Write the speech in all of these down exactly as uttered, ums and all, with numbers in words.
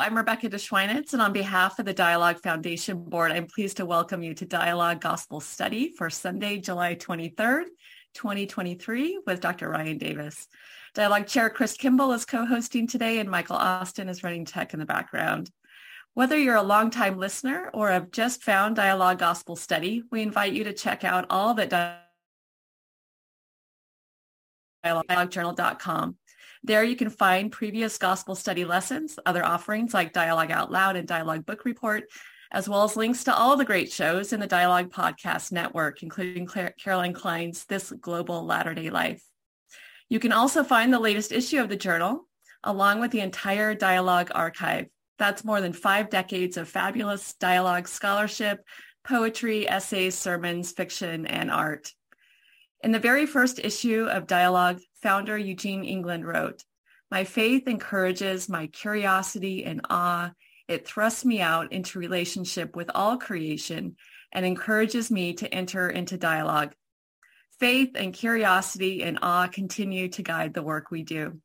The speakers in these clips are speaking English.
I'm Rebecca DeSchweinitz, and on behalf of the Dialogue Foundation Board, I'm pleased to welcome you to Dialogue Gospel Study for Sunday, July twenty-third, twenty twenty-three with Doctor Ryan Davis. Dialogue Chair Chris Kimball is co-hosting today, and Michael Austin is running tech in the background. Whether you're a longtime listener or have just found Dialogue Gospel Study, we invite you to check out all that dialogue journal dot com. There you can find previous gospel study lessons, other offerings like Dialogue Out Loud and Dialogue Book Report, as well as links to all the great shows in the Dialogue Podcast Network, including Claire, Caroline Klein's This Global Latter-day Life. You can also find the latest issue of the journal, along with the entire Dialogue archive. That's more than five decades of fabulous dialogue scholarship, poetry, essays, sermons, fiction, and art. In the very first issue of Dialogue, founder Eugene England wrote, "My faith encourages my curiosity and awe. It thrusts me out into relationship with all creation and encourages me to enter into dialogue. Faith and curiosity and awe continue to guide the work we do."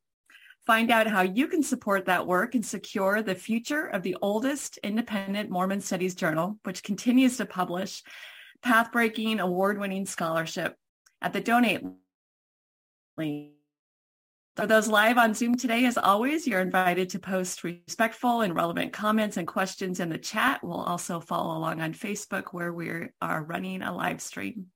Find out how you can support that work and secure the future of the oldest independent Mormon studies journal, which continues to publish path-breaking, award-winning scholarship, at the donate link. For those live on Zoom today, as always, you're invited to post respectful and relevant comments and questions in the chat. We'll also follow along on Facebook, where we are running a live stream.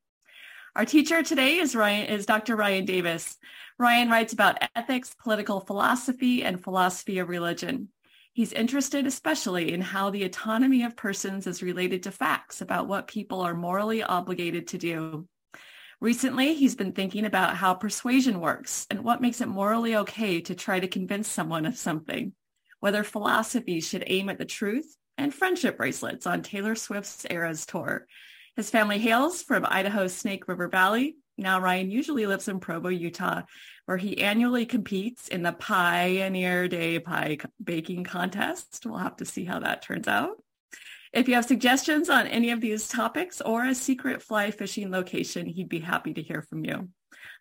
Our teacher today is Ryan, is Doctor Ryan Davis. Ryan writes about ethics, political philosophy, and philosophy of religion. He's interested especially in how the autonomy of persons is related to facts about what people are morally obligated to do. Recently, he's been thinking about how persuasion works and what makes it morally okay to try to convince someone of something, whether philosophy should aim at the truth, and friendship bracelets on Taylor Swift's Eras Tour. His family hails from Idaho's Snake River Valley. Now Ryan usually lives in Provo, Utah, where he annually competes in the Pioneer Day Pie Baking Contest. We'll have to see how that turns out. If you have suggestions on any of these topics or a secret fly fishing location, he'd be happy to hear from you.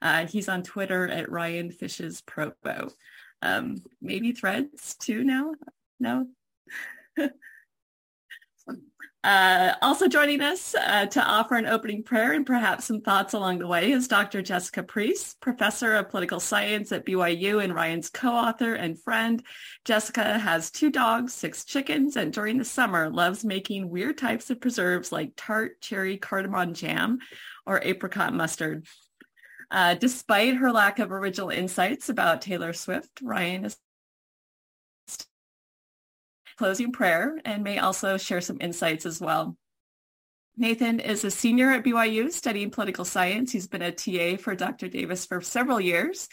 Uh, he's on Twitter at Ryan Fishes Provo. Um, maybe Threads too now? No? uh, also joining us uh, to offer an opening prayer and perhaps some thoughts along the way is Doctor Jessica Priest, professor of political science at B Y U and Ryan's co-author and friend. Jessica has two dogs, six chickens, and during the summer loves making weird types of preserves like tart, cherry, cardamom jam, or apricot mustard. Uh, despite her lack of original insights about Taylor Swift, Ryan is closing prayer and may also share some insights as well. Nathan is a senior at B Y U studying political science. He's been a T A for Doctor Davis for several years,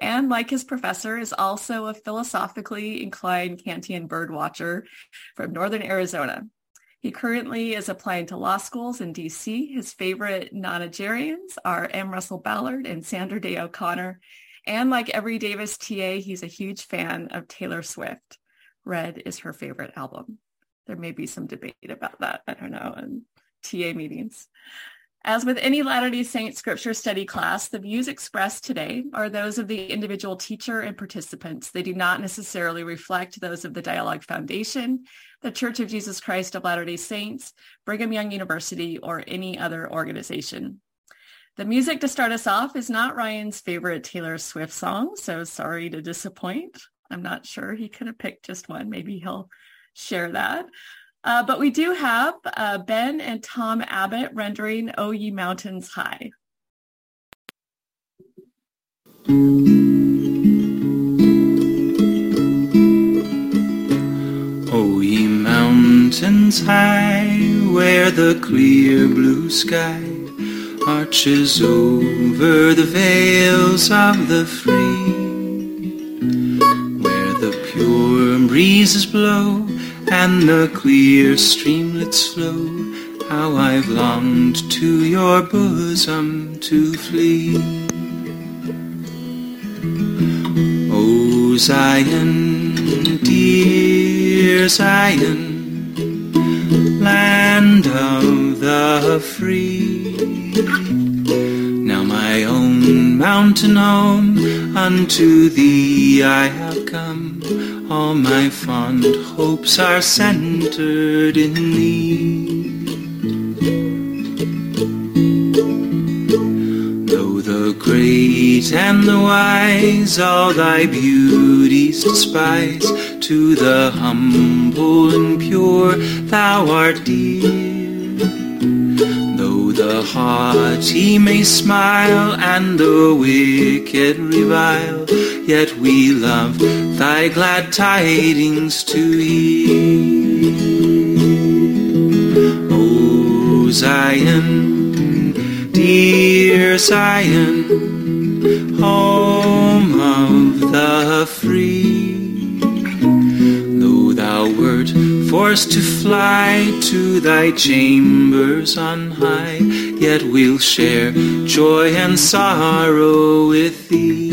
and like his professor, is also a philosophically inclined Kantian bird watcher from northern Arizona. He currently is applying to law schools in D C. His favorite nonagenarians are M. Russell Ballard and Sandra Day O'Connor, and like every Davis T A, he's a huge fan of Taylor Swift. Red is her favorite album. There may be some debate about that, I don't know, in T A meetings. As with any Latter-day Saint scripture study class, the views expressed today are those of the individual teacher and participants. They do not necessarily reflect those of the Dialogue Foundation, the Church of Jesus Christ of Latter-day Saints, Brigham Young University, or any other organization. The music to start us off is not Ryan's favorite Taylor Swift song, so sorry to disappoint. I'm not sure. He could have picked just one. Maybe he'll share that. Uh, but we do have uh, Ben and Tom Abbott rendering "O Ye Mountains High." O ye mountains high, where the clear blue sky arches over the vales of the free. Breezes blow and the clear streamlets flow. How I've longed to your bosom to flee. O Zion, dear Zion, land of the free. Now my own and mountain home, unto thee I have come. All my fond hopes are centered in thee. Though the great and the wise all thy beauties despise, to the humble and pure thou art dear. The haughty may smile and the wicked revile, yet we love thy glad tidings to hear. O Zion, dear Zion, home of the free, though thou wert forced to fly to thy chambers on high, yet we'll share joy and sorrow with thee.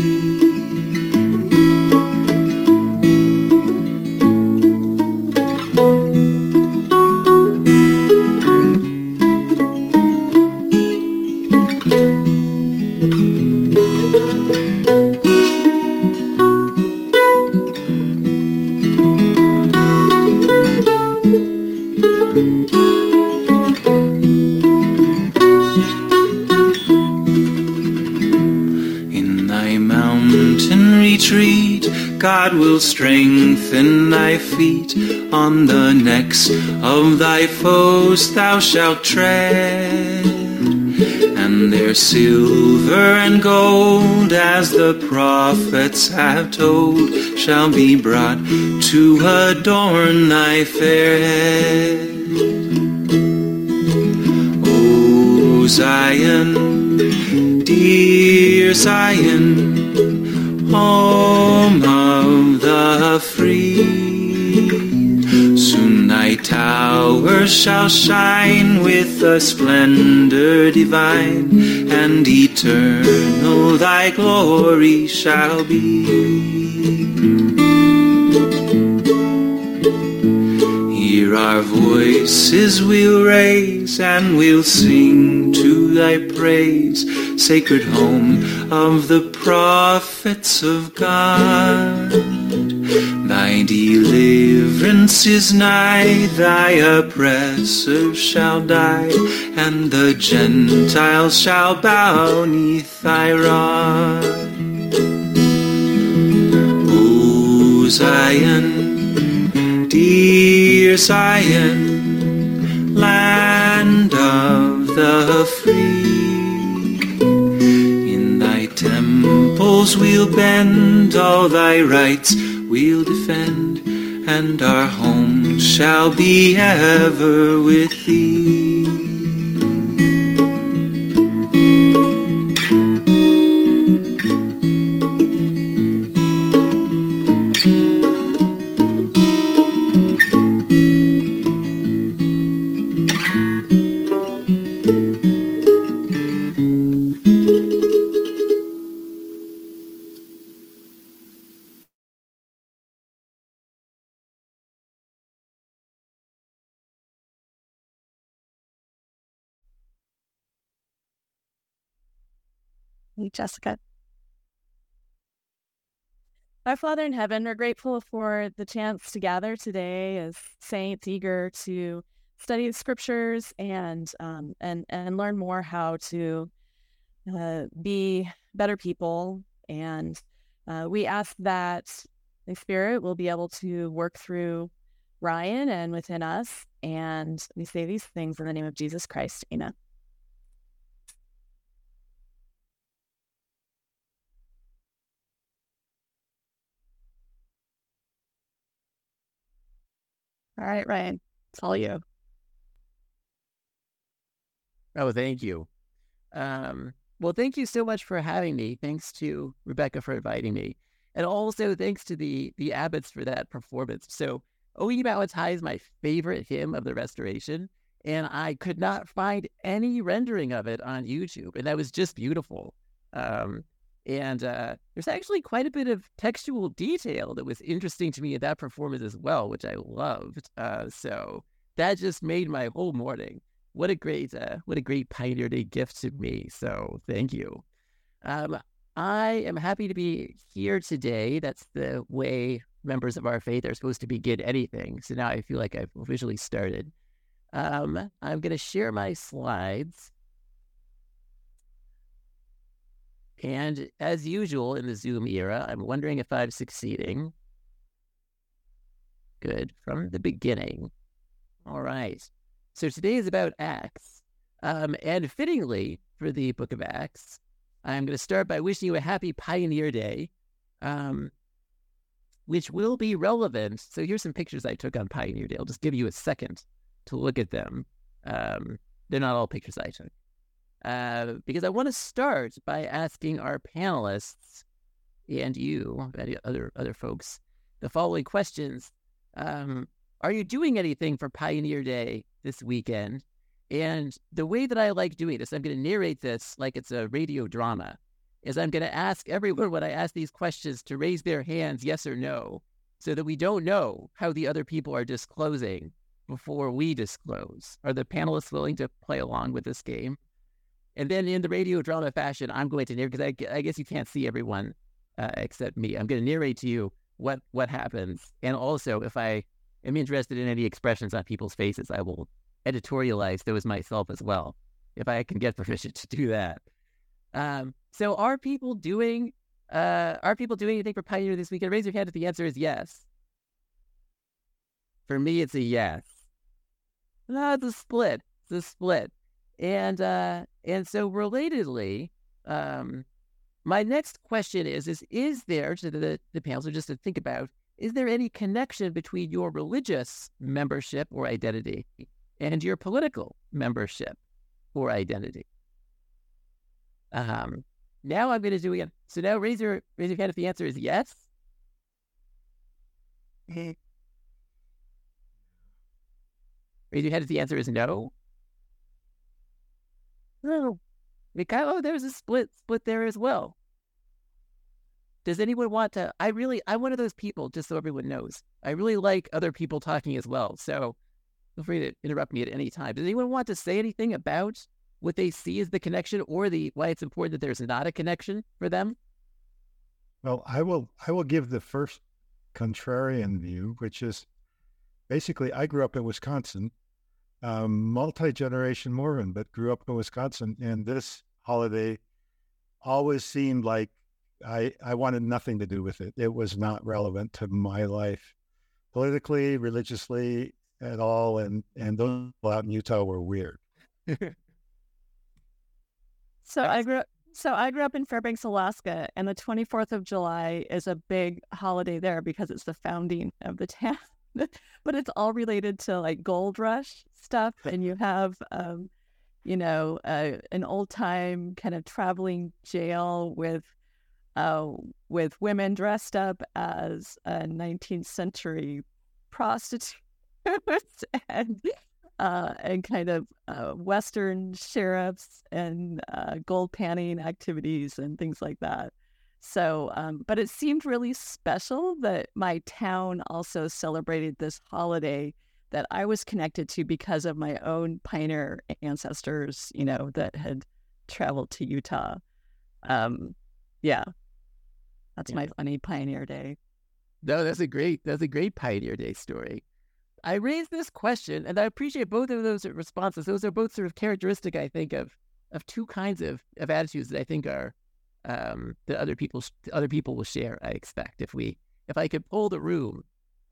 Strengthen thy feet, on the necks of thy foes thou shalt tread, and their silver and gold, as the prophets have told, shall be brought to adorn thy fair head. O Zion, dear Zion, home of the free, soon thy towers shall shine with a splendor divine, and eternal thy glory shall be. Hear our voices we'll raise, and we'll sing to thy praise, sacred home of the prophets of God. Thy deliverance is nigh, thy oppressors shall die, and the Gentiles shall bow 'neath thy rod. O Zion, dear Zion, land of the free, temples we'll bend, all thy rights we'll defend, and our home shall be ever with thee. Jessica. Our Father in Heaven, we're grateful for the chance to gather today as saints eager to study the scriptures and um, and and learn more how to uh, be better people. And uh, we ask that the Spirit will be able to work through Ryan and within us. And we say these things in the name of Jesus Christ. Amen. All right, Ryan, it's all you. Oh, thank you. Um, well, thank you so much for having me. Thanks to Rebecca for inviting me. And also thanks to the the Abbots for that performance. So, O Ye Mountains High is my favorite hymn of the Restoration, and I could not find any rendering of it on YouTube, and that was just beautiful. Um, and uh, there's actually quite a bit of textual detail that was interesting to me in that performance as well, which I loved. Uh, so that just made my whole morning. What a great, uh, what a great Pioneer Day gift to me. So thank you. Um, I am happy to be here today. That's the way members of our faith are supposed to begin anything. So now I feel like I've officially started. Um, I'm going to share my slides. And as usual in the Zoom era, I'm wondering if I'm succeeding. Good. From the beginning. All right. So today is about Acts. Um, and fittingly for the Book of Acts, I'm going to start by wishing you a happy Pioneer Day, um, which will be relevant. So here's some pictures I took on Pioneer Day. I'll just give you a second to look at them. Um, they're not all pictures I took. Uh, because I want to start by asking our panelists and you, and other other folks, the following questions. Um, are you doing anything for Pioneer Day this weekend? And the way that I like doing this, I'm going to narrate this like it's a radio drama, is I'm going to ask everyone when I ask these questions to raise their hands, yes or no, so that we don't know how the other people are disclosing before we disclose. Are the panelists willing to play along with this game? And then in the radio drama fashion, I'm going to narrate, because I, I guess you can't see everyone uh, except me. I'm going to narrate to you what, what happens. And also, if I am interested in any expressions on people's faces, I will editorialize those myself as well, if I can get permission to do that. Um, so are people doing uh, are people doing anything for Pioneer this weekend? Raise your hand if the answer is yes. For me, it's a yes. No, it's a split. It's a split. And uh, and so relatedly, um, my next question is, is, is there, to the, the panels are just to think about, is there any connection between your religious membership or identity and your political membership or identity? Um, now I'm going to do it again. So now raise your, raise your hand if the answer is yes. Raise your hand if the answer is no. Oh, oh, there's a split split there as well. Does anyone want to? I really, I'm one of those people, just so everyone knows, I really like other people talking as well. So feel free to interrupt me at any time. Does anyone want to say anything about what they see as the connection, or the why it's important that there's not a connection for them? Well, I will, I will give the first contrarian view, which is basically I grew up in Wisconsin. Um, multi-generation Mormon, but grew up in Wisconsin, and this holiday always seemed like I, I wanted nothing to do with it. It was not relevant to my life, politically, religiously, at all, and, and those people out in Utah were weird. so I grew up, so I grew up in Fairbanks, Alaska, and the twenty-fourth of July is a big holiday there because it's the founding of the town. But it's all related to like gold rush stuff, and you have, um, you know, uh, an old time kind of traveling jail with, uh, with women dressed up as uh, nineteenth century prostitutes and uh, and kind of uh, Western sheriffs and uh, gold panning activities and things like that. So, um, but it seemed really special that my town also celebrated this holiday that I was connected to because of my own pioneer ancestors, you know, that had traveled to Utah. Um, yeah, that's yeah. my funny Pioneer Day. No, that's a great, that's a great Pioneer Day story. I raised this question, and I appreciate both of those responses. Those are both sort of characteristic, I think, of of two kinds of, of attitudes that I think are Um, that other people other people will share. I expect if we if I could pull the room,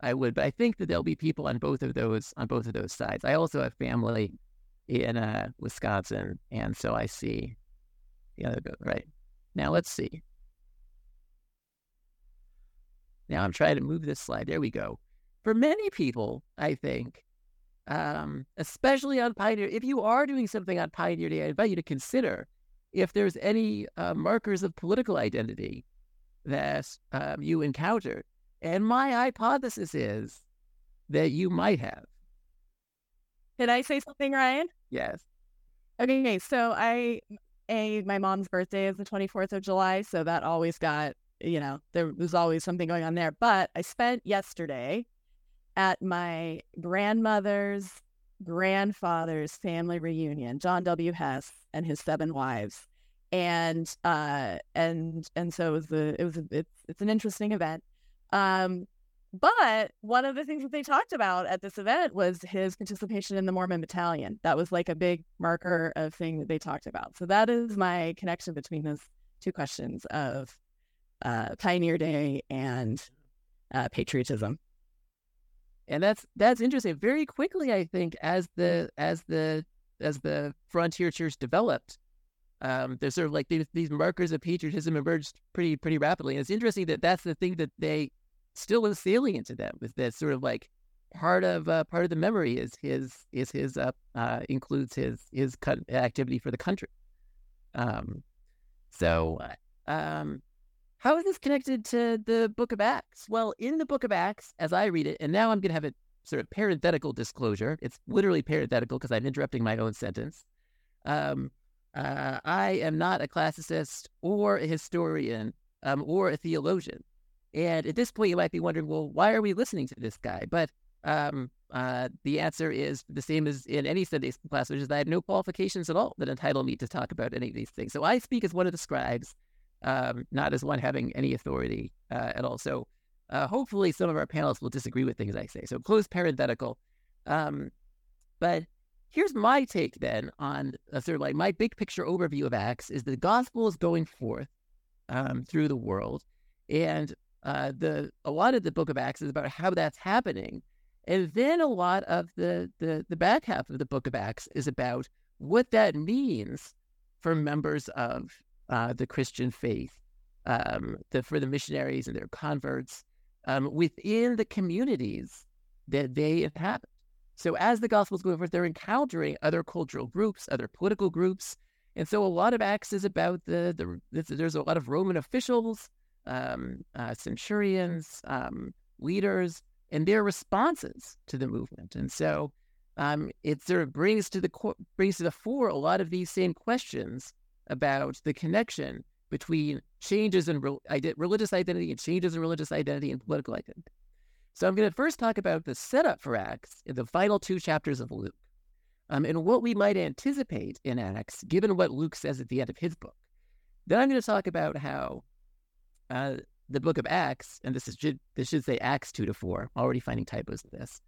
I would. But I think that there'll be people on both of those on both of those sides. I also have family in uh, Wisconsin, and so I see the other go right now. Let's see. Now I'm trying to move this slide. There we go. For many people, I think, um, especially on Pioneer, if you are doing something on Pioneer Day, I invite you to consider if there's any uh, markers of political identity that um, you encounter. And my hypothesis is that you might have. Did I say something, Ryan? Yes. Okay, so I, a, my mom's birthday is the twenty-fourth of July, so that always got, you know, there was always something going on there. But I spent yesterday at my grandmother's grandfather's family reunion, John W. Hess and his seven wives. and uh, and and so it was a, it was a, it's, it's an interesting event. Um, but one of the things that they talked about at this event was his participation in the Mormon Battalion. That was like a big marker of thing that they talked about. So that is my connection between those two questions of uh, Pioneer Day and uh, patriotism. And that's that's interesting. Very quickly, I think, as the as the as the frontier church developed, um, there's sort of like these, these markers of patriotism emerged pretty pretty rapidly. And it's interesting that that's the thing that they still was salient to them, is that sort of like part of uh, part of the memory is his is his uh, uh includes his his activity for the country. Um, so, um, how is this connected to the Book of Acts? Well, in the Book of Acts, as I read it, and now I'm going to have a sort of parenthetical disclosure. It's literally parenthetical because I'm interrupting my own sentence. Um, uh, I am not a classicist or a historian um, or a theologian. And at this point, you might be wondering, well, why are we listening to this guy? But um, uh, the answer is the same as in any Sunday school class, which is that I have no qualifications at all that entitle me to talk about any of these things. So I speak as one of the scribes, um, not as one having any authority uh, at all. So uh, hopefully some of our panelists will disagree with things I say. So close parenthetical. Um, but here's my take then on uh, sort of like my big picture overview of Acts is the gospel is going forth um, through the world. And Uh, the a lot of the Book of Acts is about how that's happening, and then a lot of the, the the back half of the Book of Acts is about what that means for members of uh, the Christian faith, um, the, for the missionaries and their converts um, within the communities that they inhabit. So as the gospel's going forth, they're encountering other cultural groups, other political groups, and so a lot of Acts is about the the there's a lot of Roman officials. Um, uh, centurions, um, leaders, and their responses to the movement, and so um, it sort of brings to the co- brings to the fore a lot of these same questions about the connection between changes in re- ide- religious identity and changes in religious identity and political identity. So I'm going to first talk about the setup for Acts in the final two chapters of Luke, um, and what we might anticipate in Acts, given what Luke says at the end of his book. Then I'm going to talk about how. Uh, the Book of Acts, and this is should, this should say Acts two to four. Already finding typos in this.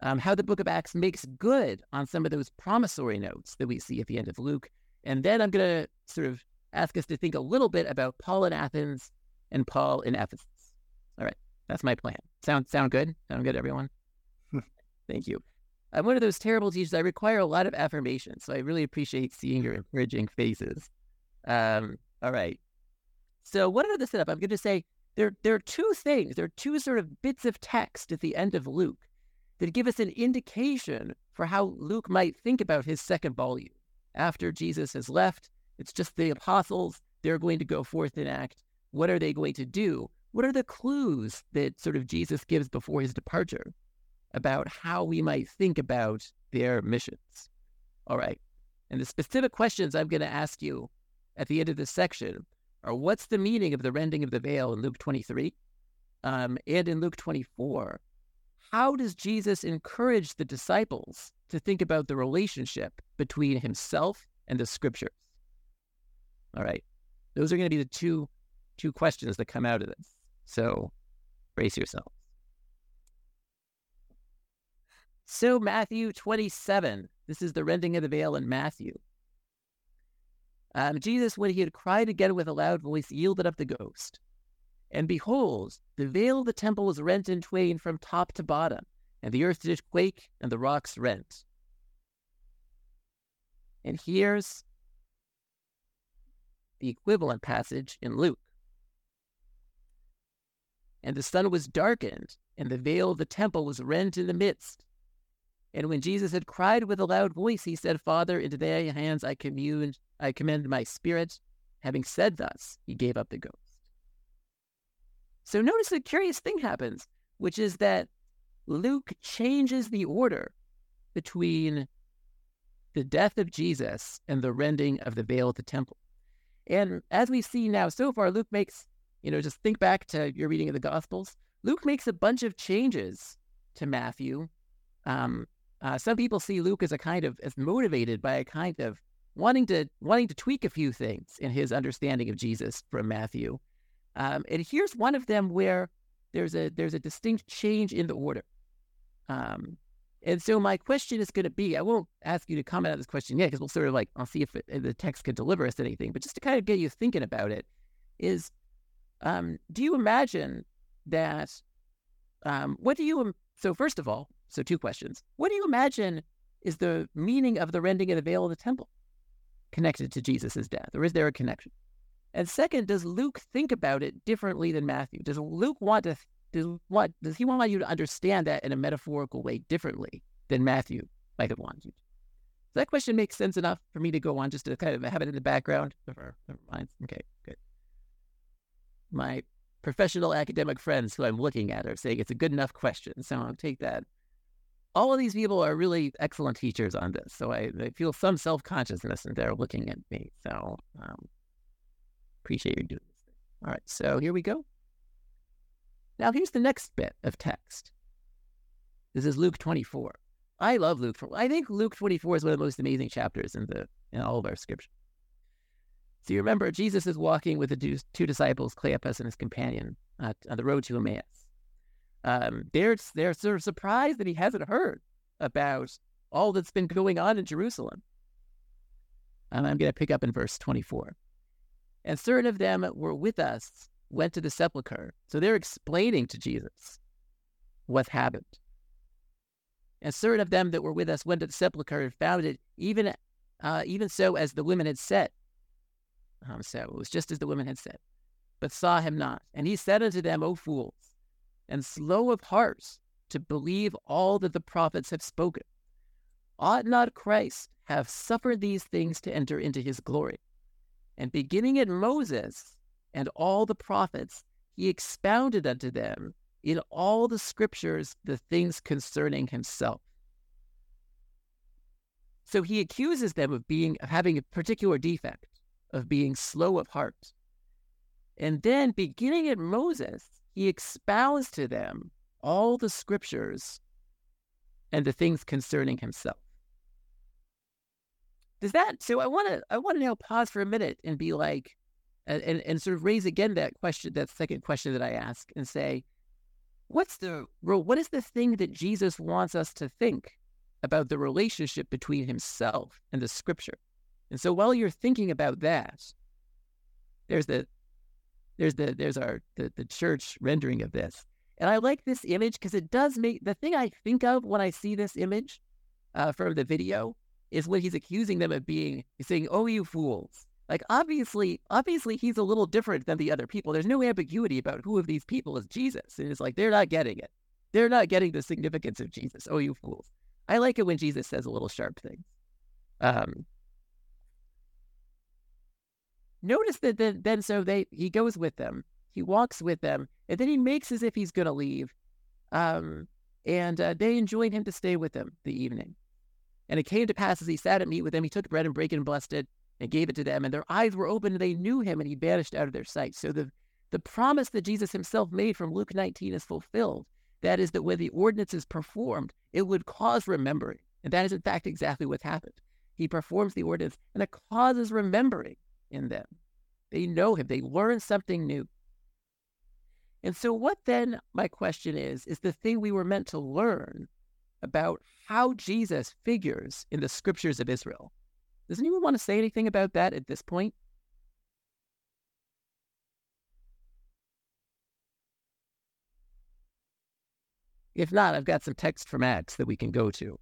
Um, how the Book of Acts makes good on some of those promissory notes that we see at the end of Luke, and then I'm going to sort of ask us to think a little bit about Paul in Athens and Paul in Ephesus. All right, that's my plan. Sound sound good? Sound good, everyone? Thank you. I'm one of those terrible teachers. I require a lot of affirmation, so I really appreciate seeing your encouraging faces. Um, all right. So what are the setup? I'm going to say there, there are two things. There are two sort of bits of text at the end of Luke that give us an indication for how Luke might think about his second volume. After Jesus has left, it's just the apostles. They're going to go forth and act. What are they going to do? What are the clues that sort of Jesus gives before his departure about how we might think about their missions? All right. And the specific questions I'm going to ask you at the end of this section or what's the meaning of the rending of the veil in Luke twenty-three um, and in Luke twenty-four? How does Jesus encourage the disciples to think about the relationship between himself and the scriptures? All right. Those are going to be the two two questions that come out of this. So brace yourselves. So Matthew twenty-seven. This is the rending of the veil in Matthew. Um, Jesus, when he had cried again with a loud voice, yielded up the ghost. And behold, the veil of the temple was rent in twain from top to bottom, and the earth did quake, and the rocks rent. And here's the equivalent passage in Luke. And the sun was darkened, and the veil of the temple was rent in the midst. And when Jesus had cried with a loud voice, he said, Father, into thy hands I commune, I commend my spirit. Having said thus, he gave up the ghost. So notice a curious thing happens, which is that Luke changes the order between the death of Jesus and the rending of the veil at the temple. And as we see now so far, Luke makes, you know, just think back to your reading of the Gospels. Luke makes a bunch of changes to Matthew. Um, Uh, some people see Luke as a kind of, as motivated by a kind of wanting to wanting to tweak a few things in his understanding of Jesus from Matthew. Um, and here's one of them where there's a there's a distinct change in the order. Um, and so my question is going to be, I won't ask you to comment on this question yet, because we'll sort of like, I'll see if, it, if the text can deliver us anything, but just to kind of get you thinking about it is, um, do you imagine that, um, what do you, so first of all, so two questions. What do you imagine is the meaning of the rending of the veil of the temple connected to Jesus's death, or is there a connection? And second, does Luke think about it differently than Matthew? Does Luke want to, does, what, does he want you to understand that in a metaphorical way differently than Matthew might have wanted you to? Does that question make sense enough for me to go on just to kind of have it in the background? Never, never mind. Okay, good. My professional academic friends who I'm looking at are saying it's a good enough question, so I'll take that. All of these people are really excellent teachers on this, so I, I feel some self-consciousness and they're looking at me, so... Um, appreciate you doing this thing. All right, so here we go. Now here's the next bit of text. This is Luke twenty-four. I love Luke. I think Luke twenty-four is one of the most amazing chapters in the in all of our scripture. So you remember Jesus is walking with the two, two disciples, Cleopas and his companion, uh, on the road to Emmaus. Um, they're they're sort of surprised that he hasn't heard about all that's been going on in Jerusalem. And I'm going to pick up in verse twenty-four. And certain of them were with us, went to the sepulchre. So they're explaining to Jesus what happened. And certain of them that were with us went to the sepulchre and found it even uh, even so as the women had said. Um, so it was just as the women had said, but saw him not. And he said unto them, O fools, and slow of heart to believe all that the prophets have spoken. Ought not Christ have suffered these things to enter into his glory? And beginning at Moses and all the prophets, he expounded unto them in all the scriptures the things concerning himself. So he accuses them of being of having a particular defect, of being slow of heart. And then beginning at Moses, he expounds to them all the scriptures and the things concerning himself. Does that, so I want to, I want to now pause for a minute and be like, and, and sort of raise again that question, that second question that I ask and say, what's the, what is the thing that Jesus wants us to think about the relationship between himself and the scripture? And so while you're thinking about that, there's the, there's the, there's our, the, the church rendering of this. And I like this image because it does make, the thing I think of when I see this image uh, from the video is when he's accusing them of being, he's saying, oh, you fools. Like, obviously, obviously he's a little different than the other people. There's no ambiguity about who of these people is Jesus. And it's like, they're not getting it. They're not getting the significance of Jesus. Oh, you fools. I like it when Jesus says a little sharp thing. Um, notice that then, then so they he goes with them. He walks with them. And then he makes as if he's going to leave. Um, and uh, they enjoined him to stay with them the evening. And it came to pass as he sat at meat with them, he took bread and brake and blessed it and gave it to them. And their eyes were opened and they knew him and he vanished out of their sight. So the, the promise that Jesus himself made from Luke nineteen is fulfilled. That is that when the ordinance is performed, it would cause remembering. And that is in fact exactly what happened. He performs the ordinance and it causes remembering in them. They know him. They learn something new. And so what then, my question is, is the thing we were meant to learn about how Jesus figures in the scriptures of Israel. Does anyone want to say anything about that at this point? If not, I've got some text from Acts that we can go to.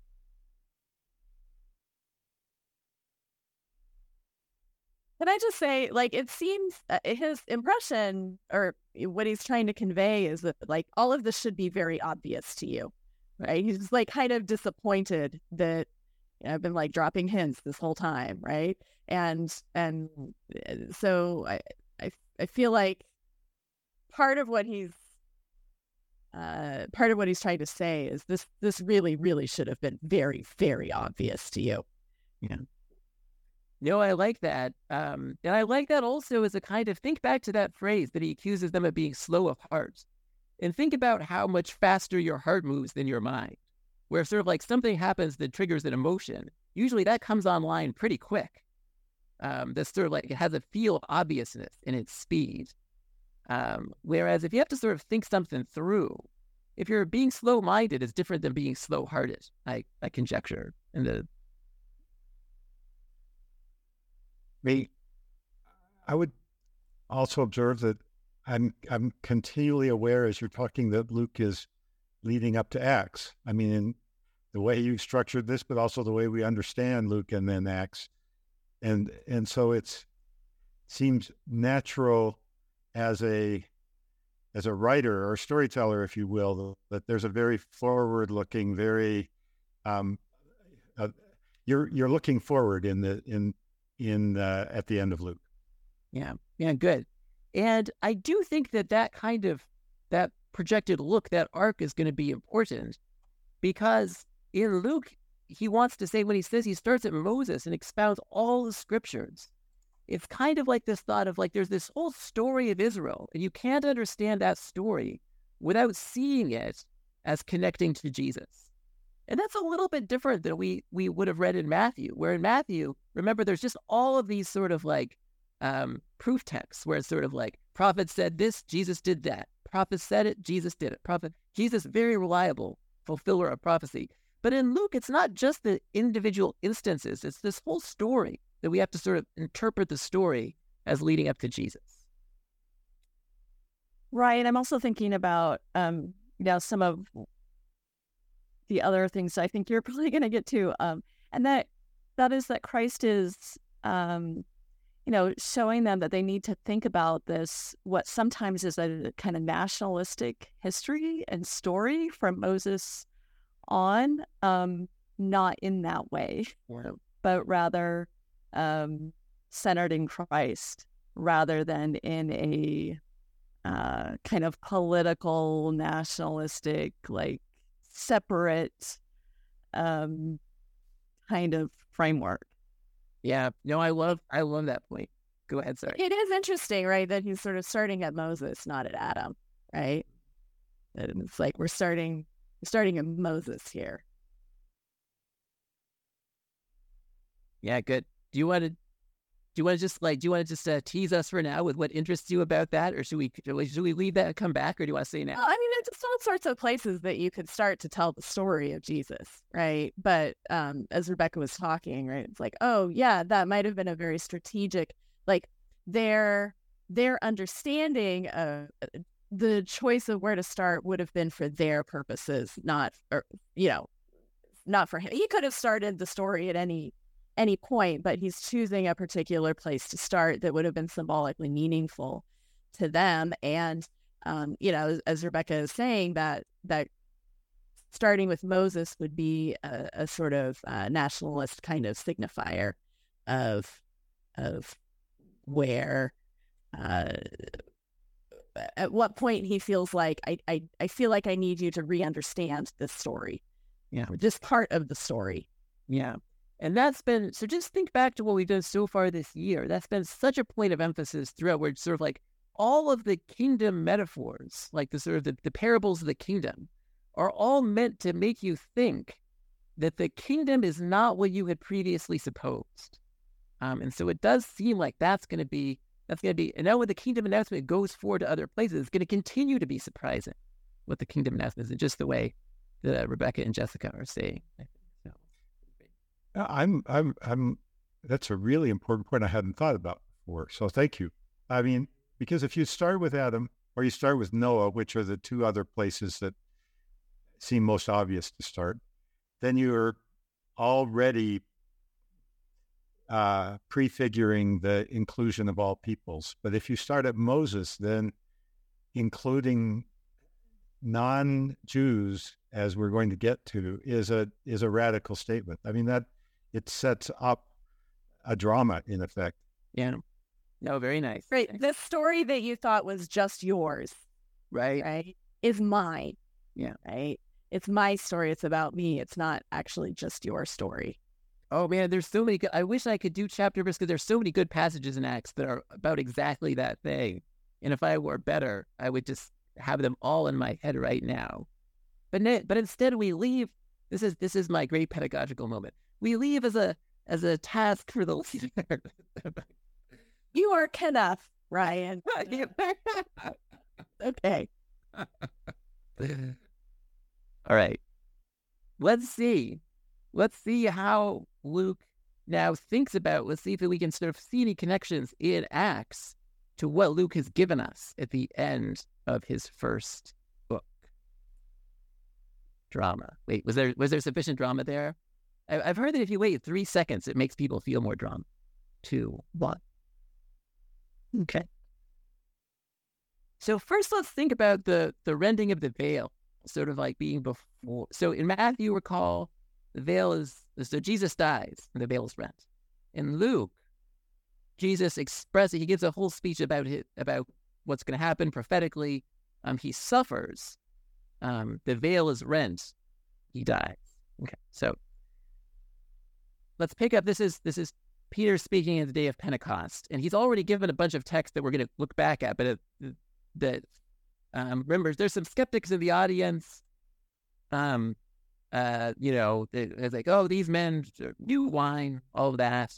Can I just say, like, it seems uh, his impression or what he's trying to convey is that, like, all of this should be very obvious to you. Right, he's like kind of disappointed that, you know, I've been like dropping hints this whole time, right? And and so I I, I feel like part of what he's uh, part of what he's trying to say is this this really really should have been very very obvious to you. Yeah. No, I like that, um, and I like that also as a kind of think back to that phrase that he accuses them of being slow of heart. And think about how much faster your heart moves than your mind, where sort of like something happens that triggers an emotion. Usually that comes online pretty quick. um, that's sort of like, it has a feel of obviousness in its speed. Um, whereas if you have to sort of think something through, if you're being slow-minded, it's different than being slow-hearted, I, I conjecture. In the Me, I would also observe that I'm I'm continually aware as you're talking that Luke is leading up to Acts. I mean, in the way you structured this, but also the way we understand Luke and then Acts, and and so it's seems natural as a as a writer or storyteller, if you will, that there's a very forward-looking, very um, uh, you're you're looking forward in the in in uh, at the end of Luke. Yeah, yeah, good. And I do think that that kind of, that projected look, that arc is going to be important, because in Luke, he wants to say, when he says, he starts at Moses and expounds all the scriptures. It's kind of like this thought of like, there's this whole story of Israel, and you can't understand that story without seeing it as connecting to Jesus. And that's a little bit different than we, we would have read in Matthew, where in Matthew, remember, there's just all of these sort of like, Um, proof texts where it's sort of like, prophet said this, Jesus did that. Prophet said it, Jesus did it. Prophet, Jesus, very reliable fulfiller of prophecy. But in Luke, it's not just the individual instances. It's this whole story that we have to sort of interpret the story as leading up to Jesus. Right. I'm also thinking about um, now some of the other things I think you're probably going to get to. Um, and that that is that Christ is... Um, you know, showing them that they need to think about this, what sometimes is a kind of nationalistic history and story from Moses on, um, not in that way, wow. but rather um, centered in Christ rather than in a uh, kind of political, nationalistic, like separate um, kind of framework. Yeah, no, I love I love that point. Go ahead, sorry. It is interesting, right, that he's sort of starting at Moses, not at Adam, right? And it's like we're starting starting at Moses here. Yeah, good. Do you want to do you want to just like do you want to just uh, tease us for now with what interests you about that, or should we should we leave that and come back, or do you want to say now? Well, I mean, there's just all sorts of places that you could start to tell the story of Jesus, right? But um, as Rebecca was talking, right, it's like, oh yeah, that might have been a very strategic, like their their understanding of the choice of where to start would have been for their purposes, not, or you know, not for him. He could have started the story at any. any point, but he's choosing a particular place to start that would have been symbolically meaningful to them. And, um, you know, as, as Rebecca is saying, that that starting with Moses would be a, a sort of uh, nationalist kind of signifier of of where, uh, at what point he feels like, I, I, I feel like I need you to re-understand this story. Yeah. This part of the story. Yeah. And that's been, so just think back to what we've done so far this year. That's been such a point of emphasis throughout, where it's sort of like all of the kingdom metaphors, like the sort of the, the parables of the kingdom, are all meant to make you think that the kingdom is not what you had previously supposed. Um, and so it does seem like that's going to be, that's going to be, and now when the kingdom announcement goes forward to other places, it's going to continue to be surprising what the kingdom announcement is, and just the way that Rebecca and Jessica are saying. I'm, I'm, I'm, that's a really important point I hadn't thought about before. So thank you. I mean, because if you start with Adam or you start with Noah, which are the two other places that seem most obvious to start, then you're already uh, prefiguring the inclusion of all peoples. But if you start at Moses, then including non-Jews, as we're going to get to, is a, is a radical statement. I mean, that, it sets up a drama, in effect. Yeah. No, very nice. Right. The story that you thought was just yours, right? Right. Is mine. Yeah. Right. It's my story. It's about me. It's not actually just your story. Oh man, there's so many. Good, I wish I could do chapter verse, because there's so many good passages in Acts that are about exactly that thing. And if I were better, I would just have them all in my head right now. But, ne- but instead we leave, this is this is my great pedagogical moment. We leave as a as a task for the leader. You are enough, Ryan. Okay. All right. Let's see. Let's see how Luke now thinks about, let's see if we can sort of see any connections in Acts to what Luke has given us at the end of his first book. Drama. Wait, was there was there sufficient drama there? I, I've heard that if you wait three seconds, it makes people feel more drama. Two, one. Okay. So first, let's think about the the rending of the veil, sort of like being before. So in Matthew, recall, the veil is, so Jesus dies and the veil is rent. In Luke, Jesus expresses, he gives a whole speech about his, about what's going to happen prophetically. Um, he suffers. Um, the veil is rent. He dies. Okay, so let's pick up. This is this is Peter speaking in the day of Pentecost, and he's already given a bunch of texts that we're going to look back at. But it, that um, remember, there's some skeptics in the audience. Um, uh, you know, it's like, oh, these men new wine, all of that.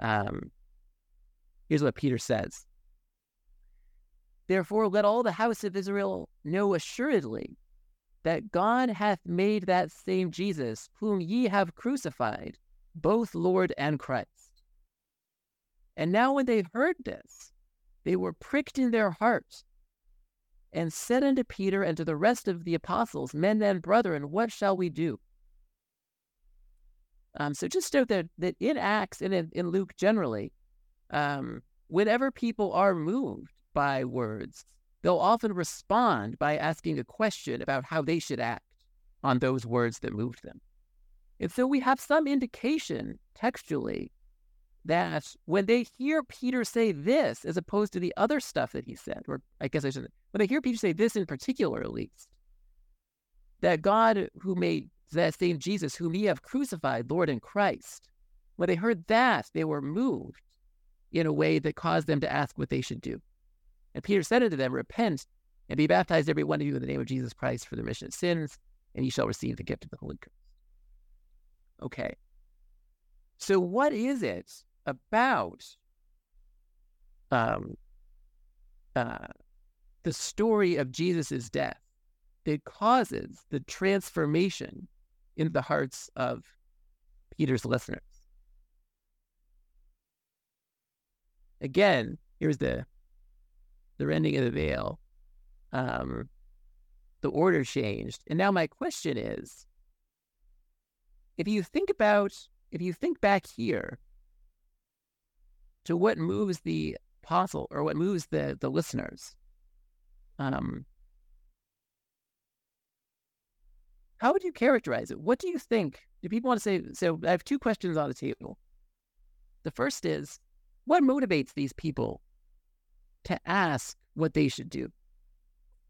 Um. Here's what Peter says. Therefore, let all the house of Israel know assuredly that God hath made that same Jesus, whom ye have crucified, both Lord and Christ. And now when they heard this, they were pricked in their hearts, and said unto Peter and to the rest of the apostles, men and brethren, what shall we do? Um, so just note that, that in Acts and in, in Luke generally, Um, whenever people are moved by words, they'll often respond by asking a question about how they should act on those words that moved them. And so we have some indication textually that when they hear Peter say this, as opposed to the other stuff that he said, or I guess I should, when they hear Peter say this in particular, at least, that God who made that same Jesus, whom ye have crucified, Lord and Christ, when they heard that, they were moved in a way that caused them to ask what they should do. And Peter said unto them, repent and be baptized every one of you in the name of Jesus Christ for the remission of sins, and ye shall receive the gift of the Holy Ghost. Okay. So what is it about um, uh, the story of Jesus' death that causes the transformation in the hearts of Peter's listeners? Again, here's the the rending of the veil. Um, the order changed, and now my question is: if you think about, if you think back here to what moves the apostle or what moves the the listeners, um, how would you characterize it? What do you think? Do people want to say? So I have two questions on the table. The first is, what motivates these people to ask what they should do?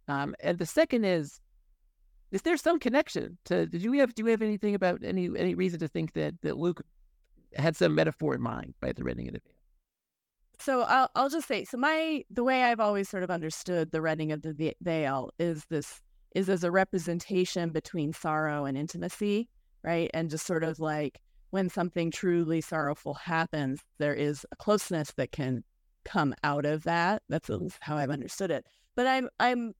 Um, and the second is, is there some connection to, do we have, do we have anything about any, any reason to think that, that Luke had some metaphor in mind by the rending of the veil? So I'll, I'll just say, so my, the way I've always sort of understood the rending of the veil is this, is as a representation between sorrow and intimacy, right? And just sort of like, when something truly sorrowful happens, there is a closeness that can come out of that. That's how I've understood it. But I'm, I'm,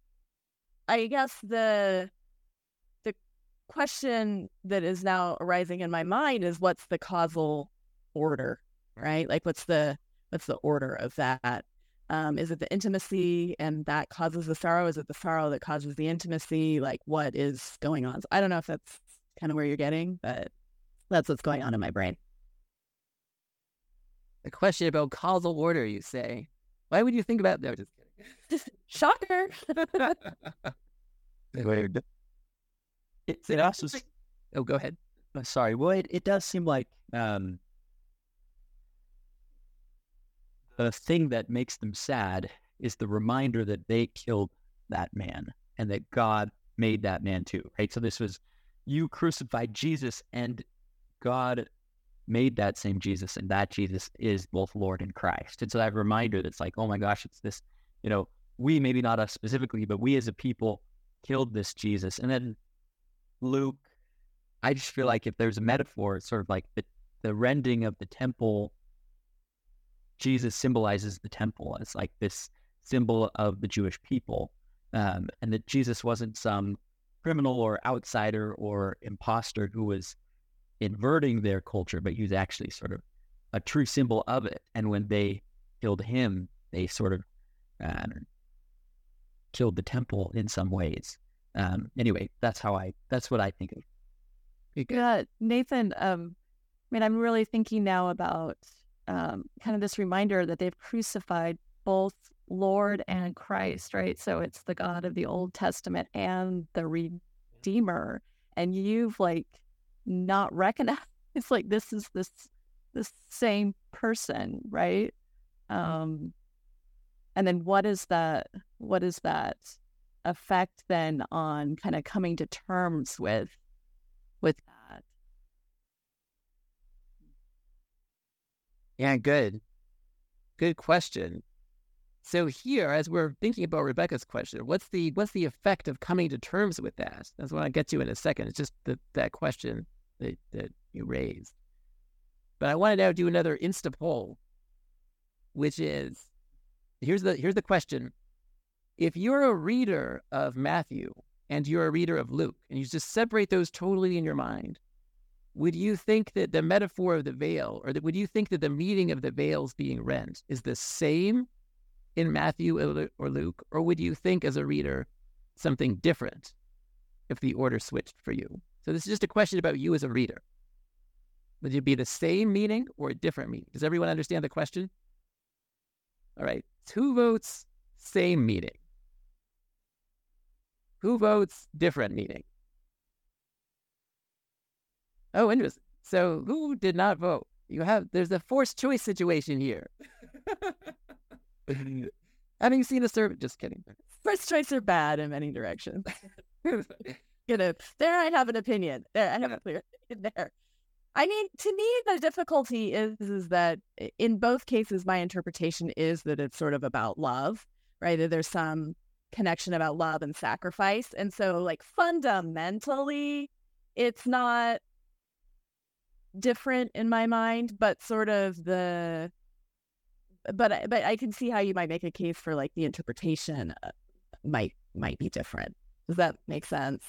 I guess the, the question that is now arising in my mind is, what's the causal order, right? Like, what's the, what's the order of that? Um, is it the intimacy and that causes the sorrow? Is it the sorrow that causes the intimacy? Like, what is going on? So I don't know if that's kind of where you're getting, but that's what's going on in my brain. The question about causal order, you say. Why would you think about that? No, just kidding. Shocker. Weird. It's it also. Oh, go ahead. I'm sorry. Well, it, it does seem like um, the thing that makes them sad is the reminder that they killed that man and that God made that man too, right? So this was, you crucified Jesus, and God made that same Jesus, and that Jesus is both Lord and Christ. And so that reminder that's like, oh my gosh, it's this, you know, we, maybe not us specifically, but we as a people killed this Jesus. And then Luke, I just feel like if there's a metaphor, it's sort of like the, the rending of the temple, Jesus symbolizes the temple as like this symbol of the Jewish people, um, and that Jesus wasn't some criminal or outsider or imposter who was inverting their culture, but he was actually sort of a true symbol of it. And when they killed him, they sort of uh, killed the temple in some ways. Um, anyway, that's how I, that's what I think of. Yeah, Nathan, um, I mean, I'm really thinking now about um, kind of this reminder that they've crucified both Lord and Christ, right? So it's the God of the Old Testament and the Redeemer. And you've like not recognized, it's like, this is this, this same person, right? Um, and then what is that, what is that effect then on kind of coming to terms with, with that? Yeah, good. Good question. So here, as we're thinking about Rebecca's question, what's the what's the effect of coming to terms with that? That's what I'll get to in a second. It's just the, that question that, that you raised. But I want to now do another Insta poll, which is, here's the here's the question. If you're a reader of Matthew and you're a reader of Luke, and you just separate those totally in your mind, would you think that the metaphor of the veil, or that, would you think that the meaning of the veils being rent is the same in Matthew or Luke, or would you think as a reader something different if the order switched for you? So this is just a question about you as a reader. Would it be the same meaning or a different meaning? Does everyone understand the question? All right, two votes, same meaning. Who votes different meaning? Oh, interesting. So who did not vote? You have, there's a forced choice situation here. Having seen a survey, just kidding. First choices are bad in many directions. You know, there I have an opinion. There I have a clear opinion there. I mean, to me, the difficulty is is that in both cases, my interpretation is that it's sort of about love, right? That there's some connection about love and sacrifice, and so like fundamentally, it's not different in my mind, but sort of the. But but I can see how you might make a case for like the interpretation might might be different. Does that make sense?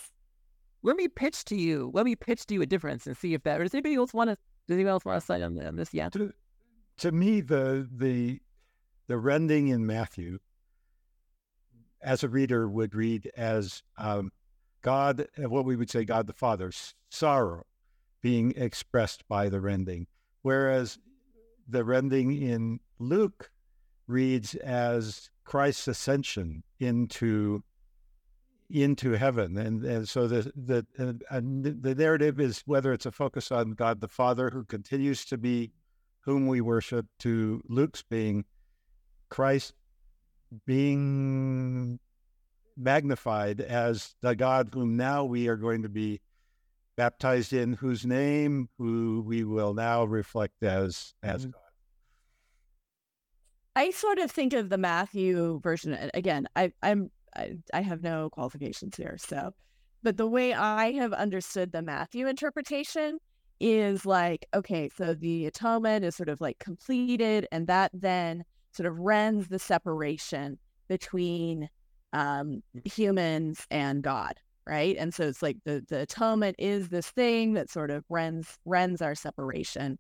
Let me pitch to you. Let me pitch to you a difference and see if that. Or does anybody else want to? Does anybody else want to sign on this? Yeah. To, to me, the the the rending in Matthew, as a reader, would read as um, God, what we would say, God the Father's sorrow being expressed by the rending, whereas the rending in Luke reads as Christ's ascension into into heaven, and, and so the the uh, the narrative is whether it's a focus on God the Father, who continues to be whom we worship, to Luke's being Christ being magnified as the God whom now we are going to be baptized in, whose name who we will now reflect as as God. I sort of think of the Matthew version, and again, I, I'm I, I have no qualifications here, so, but the way I have understood the Matthew interpretation is like, okay, so the atonement is sort of like completed, and that then sort of rends the separation between um, humans and God, right? And so it's like the the atonement is this thing that sort of rends rends our separation.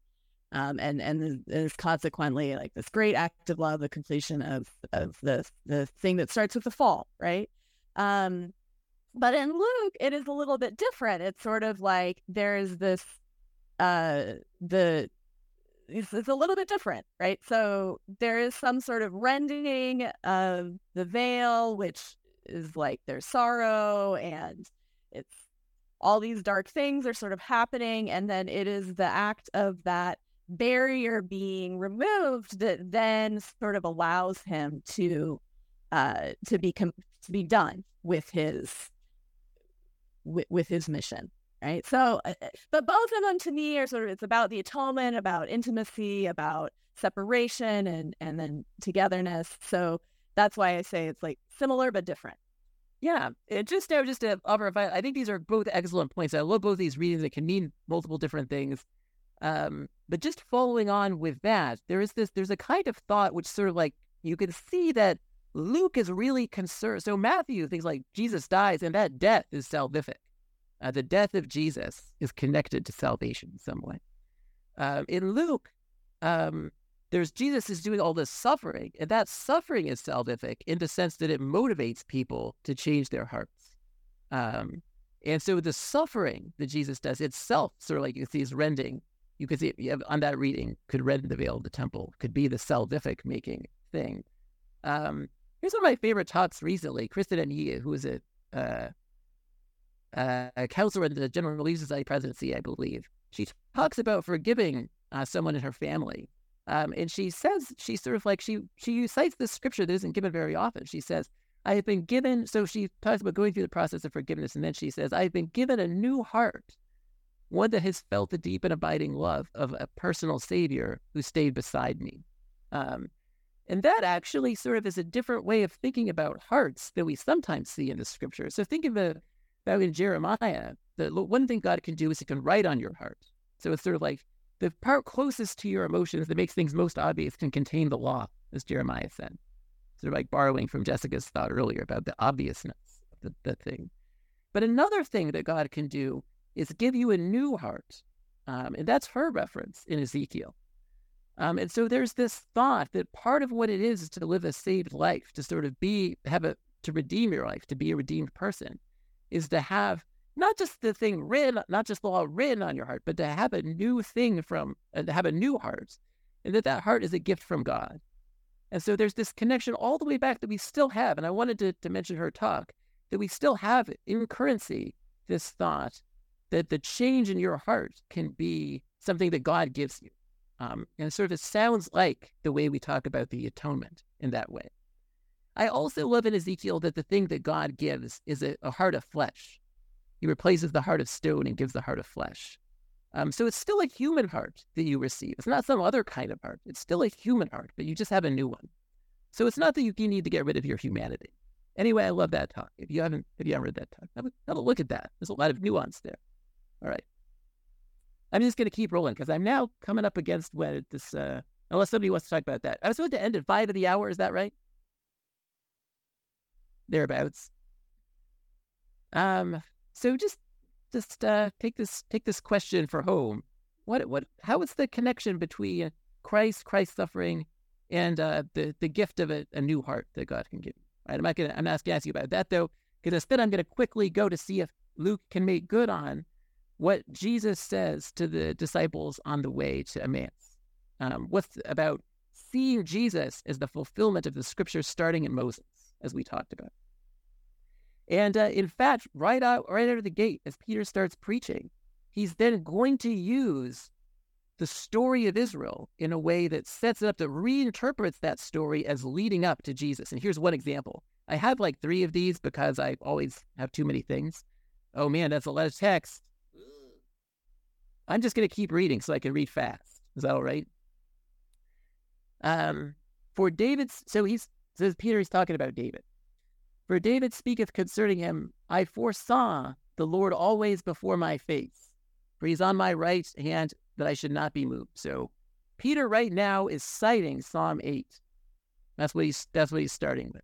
Um, and and is consequently like this great act of love, the completion of of the the thing that starts with the fall, right? Um, but in Luke, it is a little bit different. It's sort of like there is this uh, the it's, it's a little bit different, right? So there is some sort of rending of the veil, which is like there's sorrow and it's all these dark things are sort of happening, and then it is the act of that barrier being removed that then sort of allows him to uh to be com- to be done with his with, with his mission, right? So uh, but both of them to me are sort of, it's about the atonement, about intimacy, about separation, and and then togetherness. So that's why I say it's like similar but different. Yeah, it just now just to offer, I think these are both excellent points. I love both these readings. It can mean multiple different things. Um, but just following on with that, there is this, there's a kind of thought which sort of like, you can see that Luke is really concerned. So Matthew thinks like Jesus dies and that death is salvific. Uh, the death of Jesus is connected to salvation in some way. Uh, in Luke, um, there's Jesus is doing all this suffering, and that suffering is salvific in the sense that it motivates people to change their hearts. Um, and so the suffering that Jesus does itself, sort of like you can see is rending, you could see it, you have, on that reading, could rend the veil of the temple, could be the salvific making thing. Um, here's one of my favorite talks recently, Kristen and Yee, who is a, uh, Uh, a counselor in the General Relief Society presidency, I believe. She talks about forgiving uh, someone in her family. Um, and she says, she sort of like, she she cites this scripture that isn't given very often. She says, I have been given, so she talks about going through the process of forgiveness. And then she says, I have been given a new heart, one that has felt the deep and abiding love of a personal savior who stayed beside me. Um, and that actually sort of is a different way of thinking about hearts than we sometimes see in the scripture. So think of a Now in Jeremiah, the one thing God can do is he can write on your heart. So it's sort of like the part closest to your emotions that makes things most obvious can contain the law, as Jeremiah said. Sort of like borrowing from Jessica's thought earlier about the obviousness of the, the thing. But another thing that God can do is give you a new heart. Um, and that's her reference in Ezekiel. Um, and so there's this thought that part of what it is is to live a saved life, to sort of be, have a, to redeem your life, to be a redeemed person, is to have not just the thing written, not just the law written on your heart, but to have a new thing from, uh, to have a new heart, and that that heart is a gift from God. And so there's this connection all the way back that we still have, and I wanted to, to mention her talk, that we still have in currency this thought that the change in your heart can be something that God gives you. Um, and sort of it sounds like the way we talk about the atonement in that way. I also love in Ezekiel that the thing that God gives is a, a heart of flesh. He replaces the heart of stone and gives the heart of flesh. Um, so it's still a human heart that you receive. It's not some other kind of heart. It's still a human heart, but you just have a new one. So it's not that you, you need to get rid of your humanity. Anyway, I love that talk. If you haven't, if you haven't read that talk, have a, have a look at that. There's a lot of nuance there. All right. I'm just going to keep rolling because I'm now coming up against when this, uh, unless somebody wants to talk about that. I was supposed to end at five of the hour. Is that right? Thereabouts. Um, so just, just uh, take this, take this question for home. What, what, how is the connection between Christ, Christ's suffering, and uh, the the gift of a, a new heart that God can give? All right, I'm not gonna, I'm not gonna ask you about that though, because instead I'm gonna quickly go to see if Luke can make good on what Jesus says to the disciples on the way to Emmaus. Um, what's about seeing Jesus as the fulfillment of the scriptures starting in Moses, as we talked about. And uh, in fact, right out, right out of the gate, as Peter starts preaching, he's then going to use the story of Israel in a way that sets it up, that reinterprets that story as leading up to Jesus. And here's one example. I have like three of these because I always have too many things. Oh man, that's a lot of text. I'm just going to keep reading so I can read fast. Is that all right? Um, for David's, so he's, So Peter is talking about David. For David speaketh concerning him, I foresaw the Lord always before my face, for he's on my right hand that I should not be moved. So Peter right now is citing Psalm eight. That's what he's, that's what he's starting with.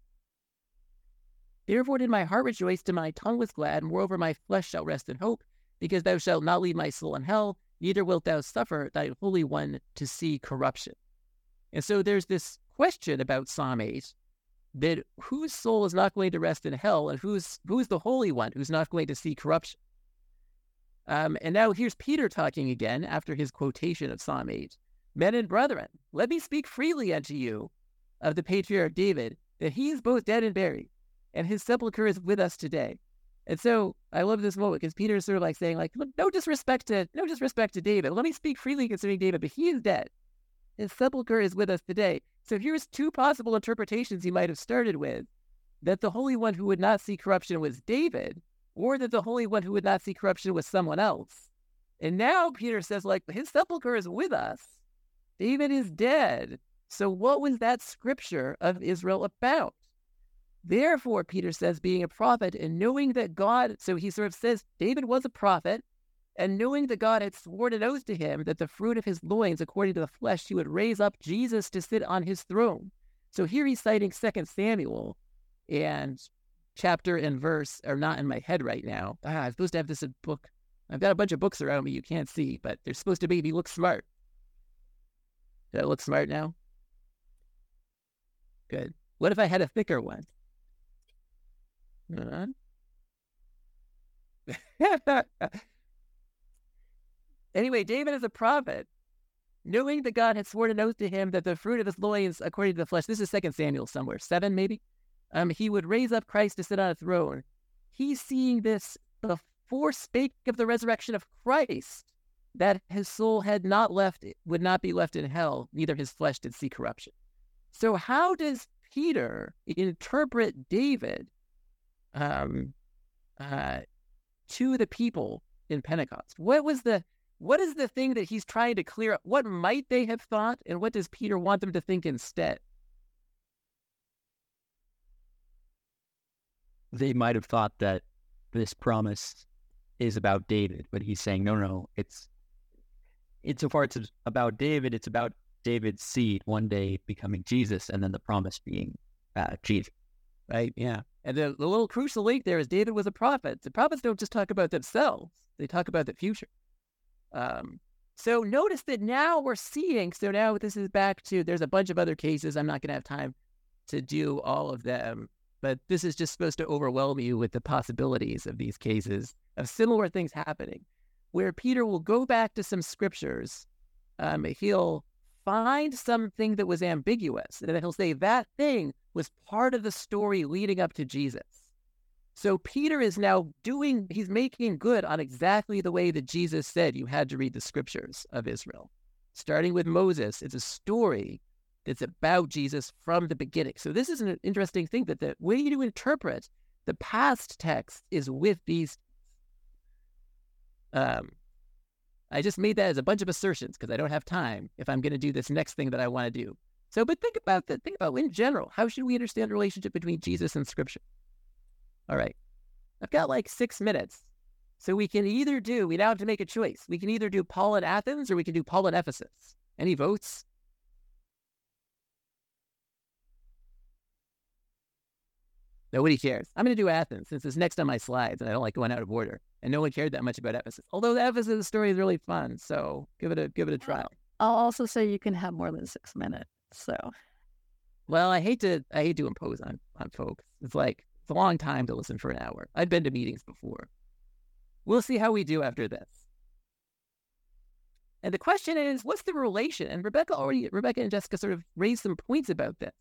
Therefore did my heart rejoice, to my tongue was glad, and moreover my flesh shall rest in hope, because thou shalt not leave my soul in hell, neither wilt thou suffer thy Holy One to see corruption. And so there's this question about Psalm eight, that whose soul is not going to rest in hell, and who's who's the Holy One who's not going to see corruption? Um, and now here's Peter talking again after his quotation of Psalm eight. Men and brethren, let me speak freely unto you of the patriarch David, that he is both dead and buried, and his sepulchre is with us today. And so I love this moment because Peter is sort of like saying, like, no disrespect to no disrespect to David. Let me speak freely concerning David, but he is dead. His sepulchre is with us today. So here's two possible interpretations he might have started with, that the Holy One who would not see corruption was David, or that the Holy One who would not see corruption was someone else. And now Peter says, like, his sepulchre is with us. David is dead. So what was that scripture of Israel about? Therefore, Peter says, being a prophet and knowing that God, so he sort of says, David was a prophet, And knowing that God had sworn an oath to him that the fruit of his loins, according to the flesh, he would raise up Jesus to sit on his throne. So here he's citing Second Samuel, and chapter and verse are not in my head right now. Ah, I'm supposed to have this book. I've got a bunch of books around me you can't see, but they're supposed to make me look smart. Did I look smart now? Good. What if I had a thicker one? Hold on. Anyway, David is a prophet, knowing that God had sworn an oath to him that the fruit of his loins, according to the flesh, this is Second Samuel somewhere, seven maybe, um, he would raise up Christ to sit on a throne. He's seeing this before spake of the resurrection of Christ, that his soul had not left, would not be left in hell, neither his flesh did see corruption. So how does Peter interpret David um, uh, to the people in Pentecost? What was the What is the thing that he's trying to clear up? What might they have thought, and what does Peter want them to think instead? They might have thought that this promise is about David, but he's saying, no, no, it's, insofar it's about David, it's about David's seed one day becoming Jesus, and then the promise being uh, Jesus. Right, yeah. And the, the little crucial link there is David was a prophet. The prophets don't just talk about themselves. They talk about the future. Um, so notice that now we're seeing, so now this is back to, there's a bunch of other cases. I'm not going to have time to do all of them, but this is just supposed to overwhelm you with the possibilities of these cases of similar things happening, where Peter will go back to some scriptures. Um, he'll find something that was ambiguous, and then he'll say that thing was part of the story leading up to Jesus. So Peter is now doing, he's making good on exactly the way that Jesus said you had to read the scriptures of Israel. Starting with Moses, it's a story that's about Jesus from the beginning. So this is an interesting thing, that the way to interpret the past text is with these. Um, I just made that as a bunch of assertions because I don't have time if I'm going to do this next thing that I want to do. So, but think about that. Think about in general, how should we understand the relationship between Jesus and scripture? All right, I've got like six minutes. So we can either do, we now have to make a choice. We can either do Paul in Athens or we can do Paul in Ephesus. Any votes? Nobody cares. I'm going to do Athens since it's next on my slides and I don't like going out of order. And no one cared that much about Ephesus. Although the Ephesus story is really fun, so give it a give it a try. I'll also say you can have more than six minutes, so. Well, I hate to I hate to impose on, on folks. It's like, it's a long time to listen for an hour. I've been to meetings before. We'll see how we do after this. And the question is, what's the relation? And Rebecca already, Rebecca and Jessica sort of raised some points about this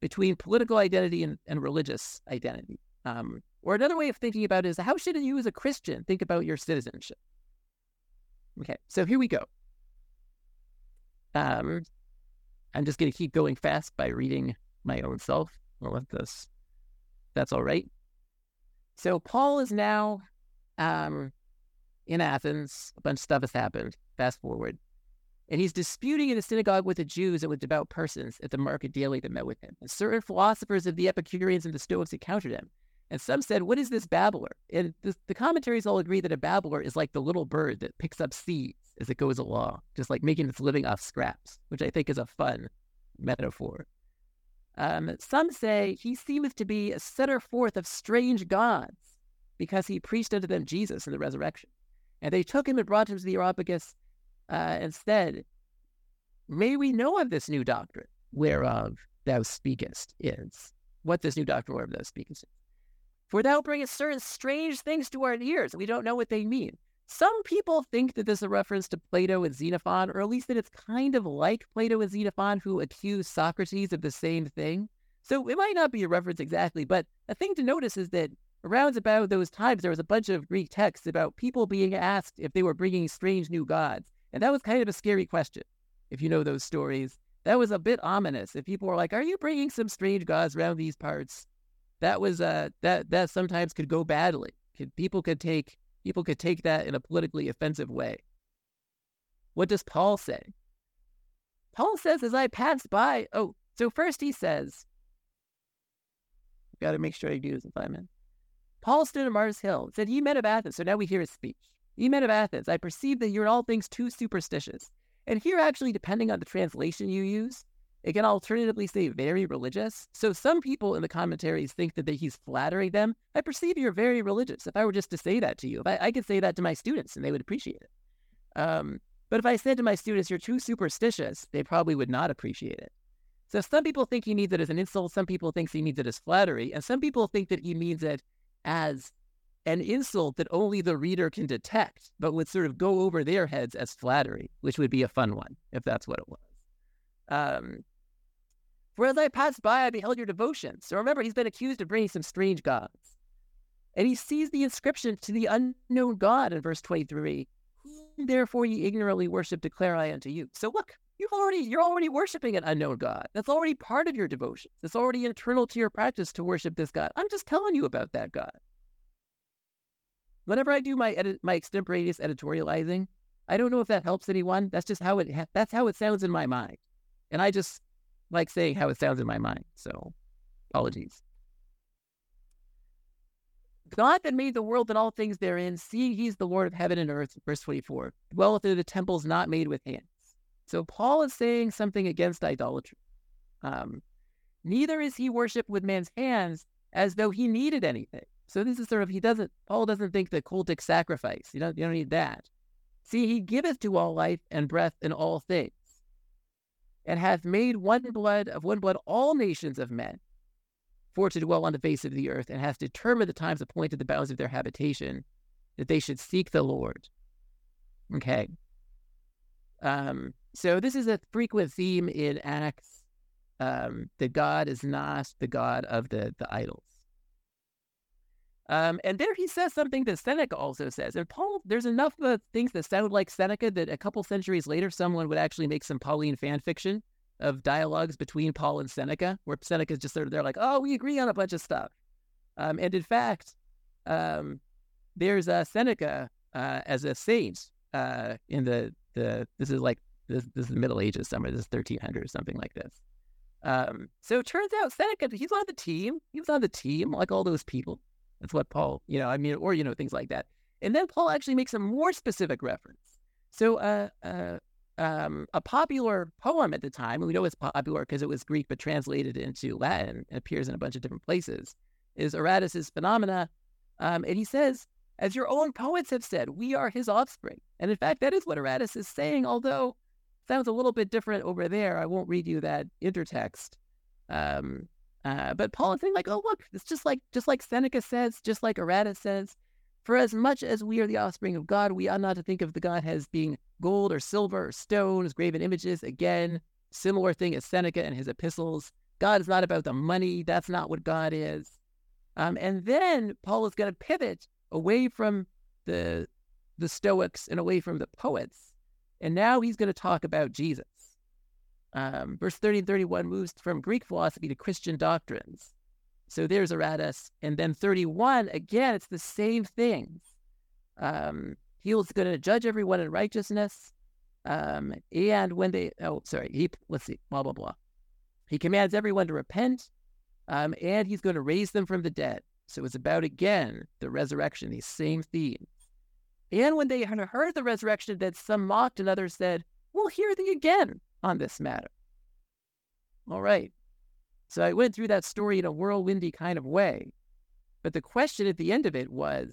between political identity and, and religious identity. Um, or another way of thinking about it is, how should you as a Christian think about your citizenship? Okay, so here we go. Um, I'm just going to keep going fast by reading my own self. I'll let this... That's all right. So Paul is now um, in Athens. A bunch of stuff has happened. Fast forward. And he's disputing in the synagogue with the Jews and with devout persons at the market daily that met with him. And certain philosophers of the Epicureans and the Stoics encountered him. And some said, what is this babbler? And the, the commentaries all agree that a babbler is like the little bird that picks up seeds as it goes along, just like making its living off scraps, which I think is a fun metaphor. Um, some say he seemeth to be a setter forth of strange gods, because he preached unto them Jesus in the resurrection. And they took him and brought him to the Areopagus uh, and said, may we know of this new doctrine whereof thou speakest is. What this new doctrine whereof thou speakest is. For thou bringest certain strange things to our ears, and we don't know what they mean. Some people think that this is a reference to Plato and Xenophon, or at least that it's kind of like Plato and Xenophon, who accused Socrates of the same thing. So it might not be a reference exactly, but a thing to notice is that around about those times, there was a bunch of Greek texts about people being asked if they were bringing strange new gods. And that was kind of a scary question, if you know those stories. That was a bit ominous. If people were like, are you bringing some strange gods around these parts? That was uh, that that sometimes could go badly. Could, people could take... People could take that in a politically offensive way. What does Paul say? Paul says, as I passed by, oh, so first he says, got to make sure I do this in five minutes. Paul stood on Mars Hill and said, ye men of Athens. So now we hear his speech. Ye men of Athens, I perceive that you're in all things too superstitious. And here, actually, depending on the translation you use, it can alternatively say very religious. So some people in the commentaries think that he's flattering them. I perceive you're very religious. If I were just to say that to you, if I, I could say that to my students and they would appreciate it. Um, but if I said to my students, you're too superstitious, they probably would not appreciate it. So some people think he needs it as an insult. Some people think he needs it as flattery. And some people think that he means it as an insult that only the reader can detect, but would sort of go over their heads as flattery, which would be a fun one if that's what it was. Um, For as I passed by, I beheld your devotion. So remember, he's been accused of bringing some strange gods. And he sees the inscription to the unknown God in verse twenty-three. Whom therefore ye ignorantly worship, declare I unto you. So look, you've already, you're already worshiping an unknown God. That's already part of your devotion. It's already internal to your practice to worship this God. I'm just telling you about that God. Whenever I do my edit, my extemporaneous editorializing, I don't know if that helps anyone. That's just how it, that's how it sounds in my mind. And I just like saying how it sounds in my mind, so apologies. God that made the world and all things therein, seeing he's the Lord of heaven and earth, verse twenty-four, dwelleth in the temples not made with hands. So Paul is saying something against idolatry. Um, Neither is he worshipped with man's hands as though he needed anything. So this is sort of, he doesn't, Paul doesn't think the cultic sacrifice, you don't, you don't need that. See, he giveth to all life and breath and all things. And hath made one blood of one blood all nations of men, for to dwell on the face of the earth, and hath determined the times appointed the bounds of their habitation, that they should seek the Lord. Okay. Um, so this is a frequent theme in Acts, um, that God is not the God of the, the idols. Um, and there he says something that Seneca also says. And Paul, there's enough uh, things that sound like Seneca that a couple centuries later, someone would actually make some Pauline fan fiction of dialogues between Paul and Seneca, where Seneca's just sort of, they're like, oh, we agree on a bunch of stuff. Um, and in fact, um, there's uh, Seneca uh, as a saint uh, in the, the this is like, this, this is the Middle Ages somewhere, this is thirteen hundred or something like this. Um, so it turns out Seneca, he's on the team. He was on the team, like all those people. That's what Paul, you know, I mean, or, you know, things like that. And then Paul actually makes a more specific reference. So uh, uh, um, a popular poem at the time, and we know it's popular because it was Greek but translated into Latin and appears in a bunch of different places, is Aratus' Phenomena. Um, and he says, as your own poets have said, we are his offspring. And in fact, that is what Aratus is saying, although it sounds a little bit different over there. I won't read you that intertext. Um Uh, but Paul is saying, like, oh, look, it's just like just like Seneca says, just like Aratus says, for as much as we are the offspring of God, we ought not to think of the Godhead as being gold or silver or stone, as graven images. Again, similar thing as Seneca and his epistles. God is not about the money. That's not what God is. Um, and then Paul is going to pivot away from the the Stoics and away from the poets. And now he's going to talk about Jesus. Um, verse thirty and thirty-one moves from Greek philosophy to Christian doctrines. So there's Aratus. And then thirty-one, again, it's the same thing. Um, he was going to judge everyone in righteousness. Um, and when they, oh, sorry, he, let's see, blah, blah, blah. He commands everyone to repent. Um, and he's going to raise them from the dead. So it's about, again, the resurrection, these same themes. And when they heard the resurrection, that some mocked and others said, we'll hear thee again on this matter. All right. So I went through that story in a whirlwindy kind of way. But the question at the end of it was,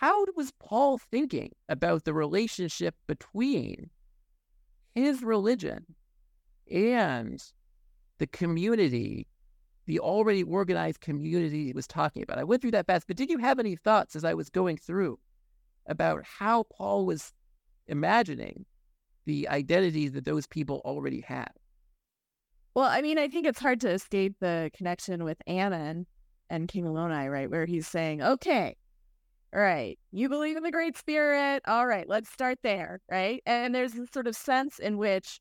how was Paul thinking about the relationship between his religion and the community, the already organized community he was talking about? I went through that fast, but did you have any thoughts as I was going through about how Paul was imagining the identities that those people already have? Well, I mean, I think it's hard to escape the connection with Ammon and King Eloni, right? Where he's saying, okay, all right, you believe in the Great Spirit. All right, let's start there, right? And there's this sort of sense in which,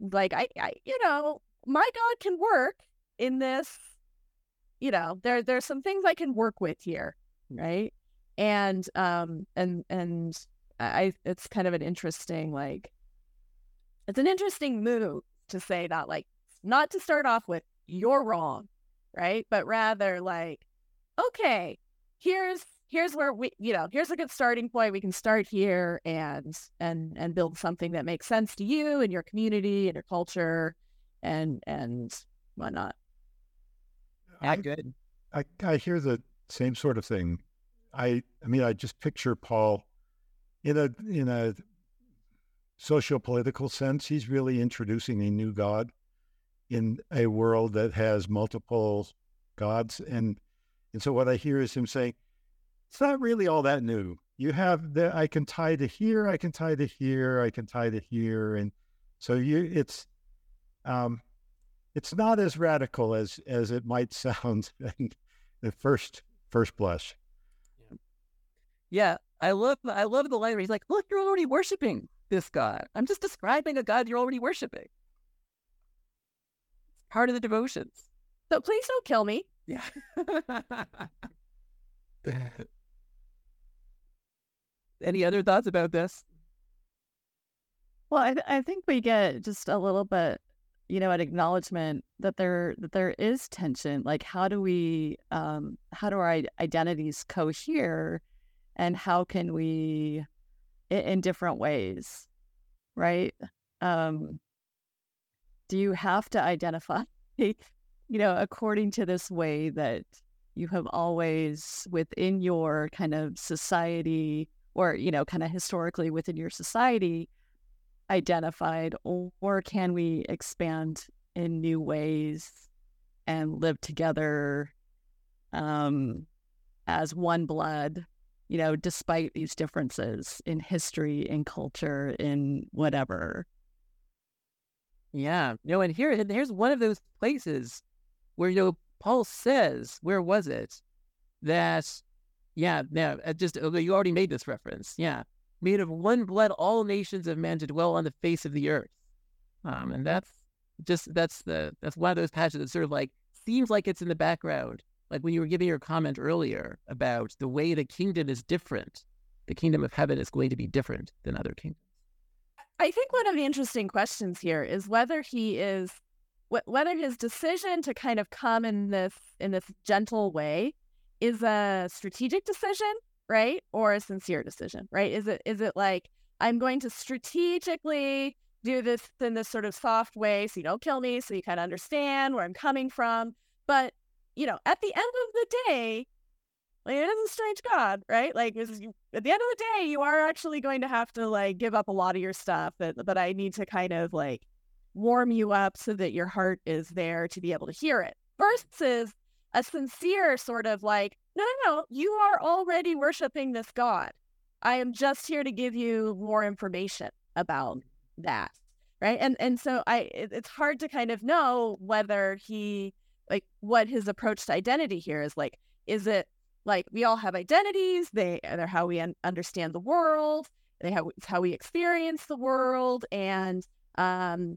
like, I, I you know, my God can work in this, you know, there there's some things I can work with here, right? And, um, and, and I, it's kind of an interesting, like, it's an interesting move to say that, like, not to start off with, you're wrong, right? But rather like, okay, here's here's where we, you know, here's a good starting point. We can start here and and and build something that makes sense to you and your community and your culture and and whatnot. Not good. I, I hear the same sort of thing. I I mean, I just picture Paul in a in a socio-political sense. He's really introducing a new God in a world that has multiple gods. And and so what I hear is him saying, it's not really all that new. You have the, I can tie to here, I can tie to here, I can tie to here. And so you, it's, um, it's not as radical as, as it might sound at first, first blush. Yeah. yeah. I love, I love the line where he's like, look, you're already worshiping this God. I'm just describing a God you're already worshiping. It's part of the devotions. So please don't kill me. Yeah. Any other thoughts about this? Well, I, th- I think we get just a little bit, you know, an acknowledgement that there that there is tension. Like, how do we, um, how do our identities cohere, and how can we, in, in different ways, right? Um, do you have to identify, you know, according to this way that you have always within your kind of society or, you know, kind of historically within your society identified, or, or can we expand in new ways and live together um, as one blood, you know, despite these differences in history, in culture, in whatever. Yeah. No, and here, and here's one of those places where, you know, Paul says, where was it, that, yeah, yeah, just, you already made this reference, yeah, made of one blood all nations of men to dwell on the face of the earth. Um, and that's just, that's the, that's one of those passages that sort of like, seems like it's in the background. Like when you were giving your comment earlier about the way the kingdom is different, the kingdom of heaven is going to be different than other kingdoms. I think one of the interesting questions here is whether he is whether his decision to kind of come in this in this gentle way is a strategic decision, right, or a sincere decision, right? Is it is it like, I'm going to strategically do this in this sort of soft way so you don't kill me, so you kind of understand where I'm coming from. But, you know, at the end of the day, like, it is a strange God, right? Like, this is, at the end of the day, you are actually going to have to, like, give up a lot of your stuff, but, but I need to kind of, like, warm you up so that your heart is there to be able to hear it, versus a sincere sort of like, no, no, no, you are already worshiping this God. I am just here to give you more information about that, right? And and so I, it, it's hard to kind of know whether he, like, what his approach to identity here is. Like, is it like we all have identities? They are how we un- understand the world. They how how we experience the world, and um.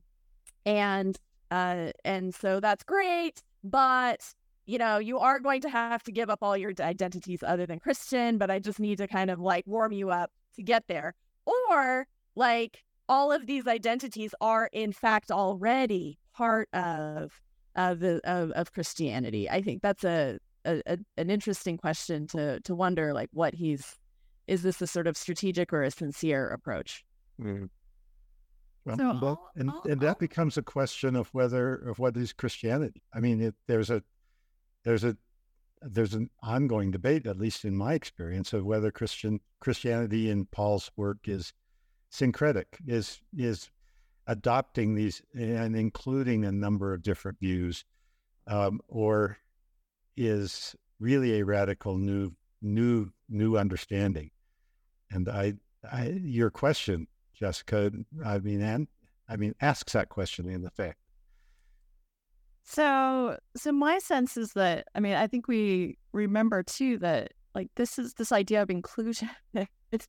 And uh, and so that's great, but, you know, you are going to have to give up all your identities other than Christian, but I just need to kind of, like, warm you up to get there. Or, like, all of these identities are, in fact, already part of of the, of, of Christianity. I think that's a, a, a an interesting question to to wonder, like, what he's, is this a sort of strategic or a sincere approach? Mm-hmm. Well, so, well, and, I'll, I'll, and that becomes a question of whether, of what is Christianity. I mean, it, there's a, there's a, there's an ongoing debate, at least in my experience, of whether Christian Christianity in Paul's work is syncretic, is is adopting these and including a number of different views, um, or is really a radical new, new, new understanding. And I, I, your question, Jessica, I mean, and I mean, asks that question in effect. So, so my sense is that, I mean, I think we remember too that, like, this is this idea of inclusion, it's,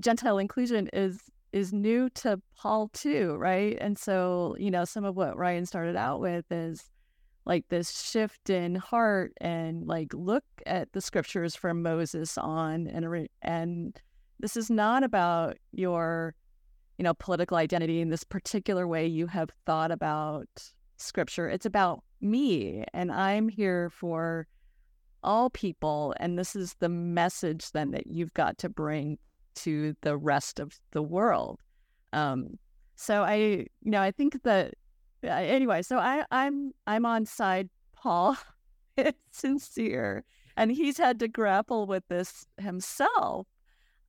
Gentile inclusion is is new to Paul too, right? And so, you know, some of what Ryan started out with is like this shift in heart and, like, look at the scriptures from Moses on, and and this is not about your, you know, political identity in this particular way you have thought about scripture. It's about me, and I'm here for all people, and this is the message then that you've got to bring to the rest of the world. Um, so I, you know, I think that anyway. So I, I'm I'm on side Paul. It's sincere, and he's had to grapple with this himself.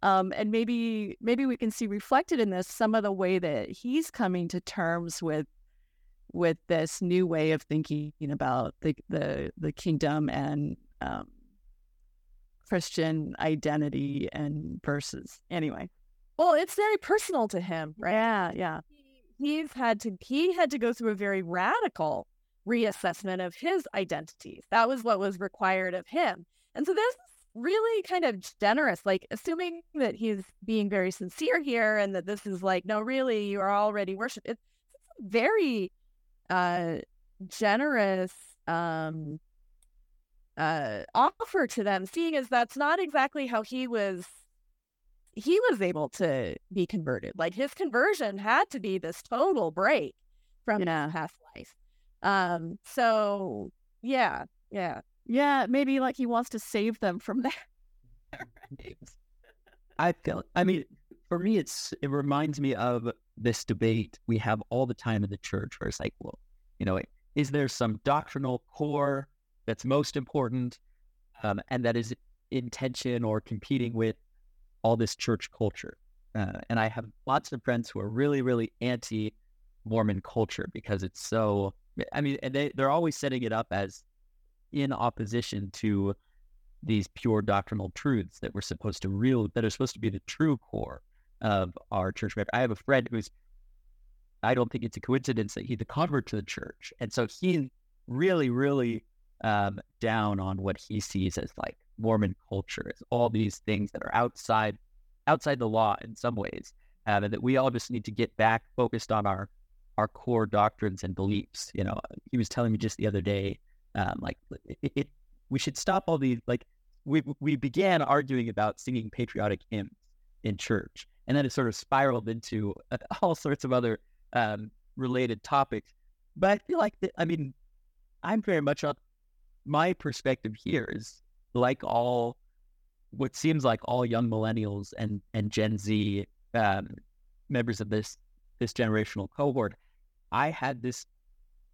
Um, and maybe maybe we can see reflected in this some of the way that he's coming to terms with with this new way of thinking about the the, the kingdom and um, Christian identity and verses. Anyway, well, it's very personal to him, right? Yeah, yeah. He, he's had to he had to go through a very radical reassessment of his identity. That was what was required of him, and so this. Really kind of generous, like assuming that he's being very sincere here and that this is like, no, really, you are already worshiped. It's a very uh, generous um, uh, offer to them, seeing as that's not exactly how he was, he was able to be converted. Like his conversion had to be this total break from yeah. his past life. Um, so, yeah, yeah. Yeah, maybe like he wants to save them from that. Right. I feel. I mean, for me, it's it reminds me of this debate we have all the time in the church, where it's like, well, you know, is there some doctrinal core that's most important, um, and that is in tension or competing with all this church culture? Uh, and I have lots of friends who are really, really anti-Mormon culture because it's so. I mean, and they they're always setting it up as in opposition to these pure doctrinal truths that we're supposed to real that are supposed to be the true core of our church. I have a friend who's, I don't think it's a coincidence that he's a convert to the church. And so he's really, really um, down on what he sees as like Mormon culture. It's all these things that are outside, outside the law in some ways, um, and that we all just need to get back focused on our, our core doctrines and beliefs. You know, he was telling me just the other day, Um, like it, it, we should stop all these. Like we we began arguing about singing patriotic hymns in church, and then it sort of spiraled into uh, all sorts of other um, related topics. But I feel like the, I mean, I'm very much on my perspective here is like all what seems like all young millennials and and Gen Z um, members of this this generational cohort. I had this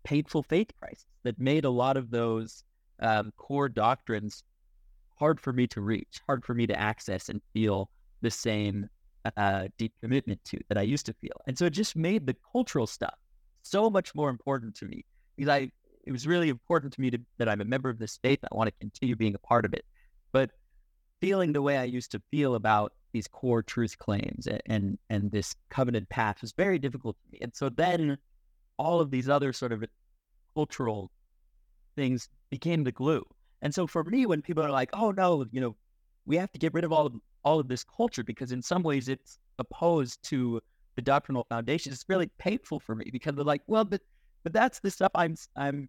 painful faith crisis that made a lot of those um, core doctrines hard for me to reach, hard for me to access and feel the same uh, deep commitment to that I used to feel. And so it just made the cultural stuff so much more important to me because I, it was really important to me to, that I'm a member of this faith. I want to continue being a part of it. But feeling the way I used to feel about these core truth claims and, and, and this covenant path was very difficult to me. And so then all of these other sort of cultural things became the glue. And so for me, when people are like, oh no, you know, we have to get rid of all of, all of this culture because in some ways it's opposed to the doctrinal foundations, it's really painful for me because they're like, well, but, but that's the stuff I'm, I'm,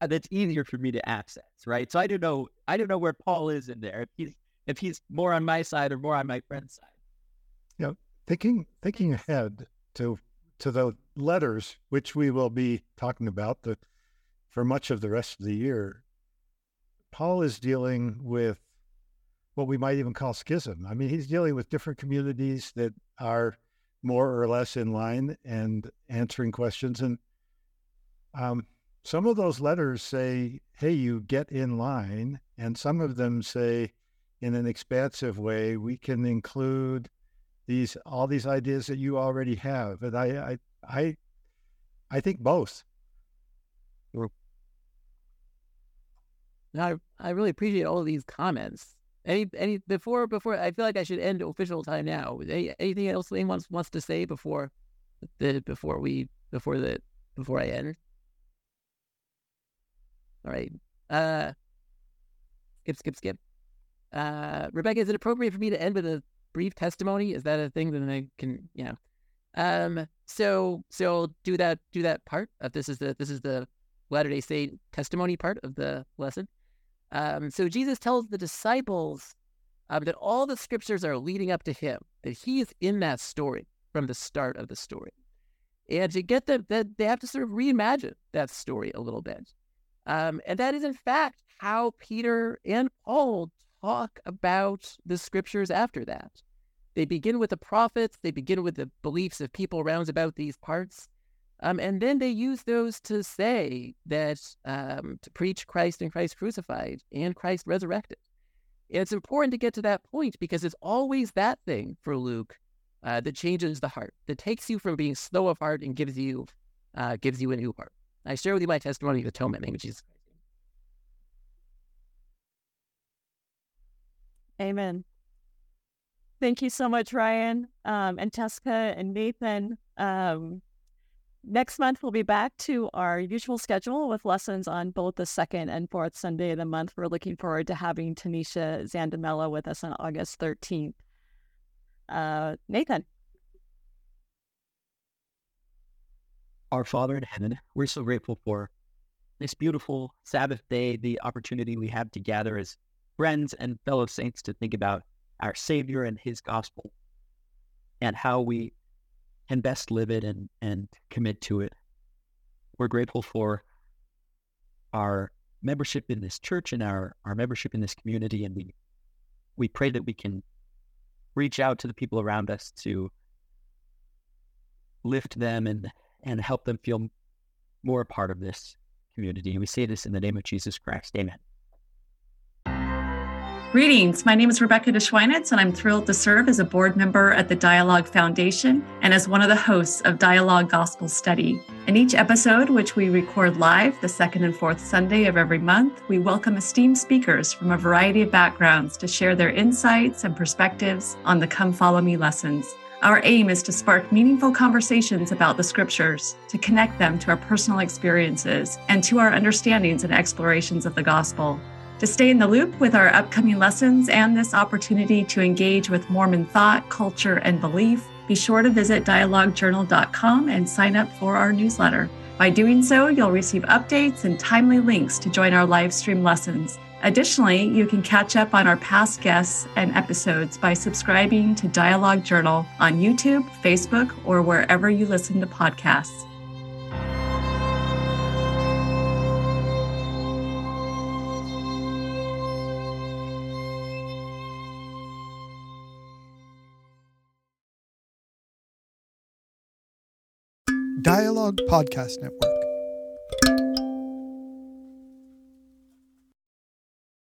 that's easier for me to access. Right. So I don't know, I don't know where Paul is in there. If he's, if he's more on my side or more on my friend's side. Yeah. You know, thinking, thinking ahead to to the letters, which we will be talking about the, for much of the rest of the year, Paul is dealing with what we might even call schism. I mean, he's dealing with different communities that are more or less in line and answering questions. And um, some of those letters say, hey, you get in line. And some of them say, in an expansive way, we can include These all these ideas that you already have, and I, I, I, I think both. And I, I really appreciate all of these comments. Any, any before, before I feel like I should end official time now. Any, anything else anyone wants, wants to say before, the, before we, before the, before I end? All right. Uh, skip, skip, skip. Uh, Rebecca, is it appropriate for me to end with a brief testimony? Is that a thing that I can, you know, um, so, so do that, do that part of this is the, this is the Latter-day Saint testimony part of the lesson. Um, so Jesus tells the disciples uh, that all the scriptures are leading up to him, that he is in that story from the start of the story. And to get that, that they have to sort of reimagine that story a little bit. Um, and that is, in fact, how Peter and Paul talk about the scriptures after that. They begin with the prophets. They begin with the beliefs of people round about these parts. Um, and then they use those to say that, um, to preach Christ and Christ crucified and Christ resurrected. And it's important to get to that point because it's always that thing for Luke uh, that changes the heart, that takes you from being slow of heart and gives you uh, gives you a new heart. I share with you my testimony of atonement, which is Amen. Thank you so much, Ryan, um, and Jessica and Nathan. Um, next month, we'll be back to our usual schedule with lessons on both the second and fourth Sunday of the month. We're looking forward to having Tanisha Zandamello with us on August thirteenth. Uh, Nathan. Our Father in heaven, we're so grateful for this beautiful Sabbath day, the opportunity we have to gather as friends and fellow saints to think about our Savior and his gospel and how we can best live it and, and commit to it. We're grateful for our membership in this church and our, our membership in this community, and we we pray that we can reach out to the people around us to lift them and and help them feel more a part of this community. And we say this in the name of Jesus Christ. Amen. Greetings. My name is Rebecca DeSchweinitz, and I'm thrilled to serve as a board member at the Dialogue Foundation and as one of the hosts of Dialogue Gospel Study. In each episode, which we record live the second and fourth Sunday of every month, we welcome esteemed speakers from a variety of backgrounds to share their insights and perspectives on the Come Follow Me lessons. Our aim is to spark meaningful conversations about the scriptures, to connect them to our personal experiences and to our understandings and explorations of the gospel. To stay in the loop with our upcoming lessons and this opportunity to engage with Mormon thought, culture, and belief, be sure to visit dialogue journal dot com and sign up for our newsletter. By doing so, you'll receive updates and timely links to join our live stream lessons. Additionally, you can catch up on our past guests and episodes by subscribing to Dialogue Journal on YouTube, Facebook, or wherever you listen to podcasts. Dialogue Podcast Network.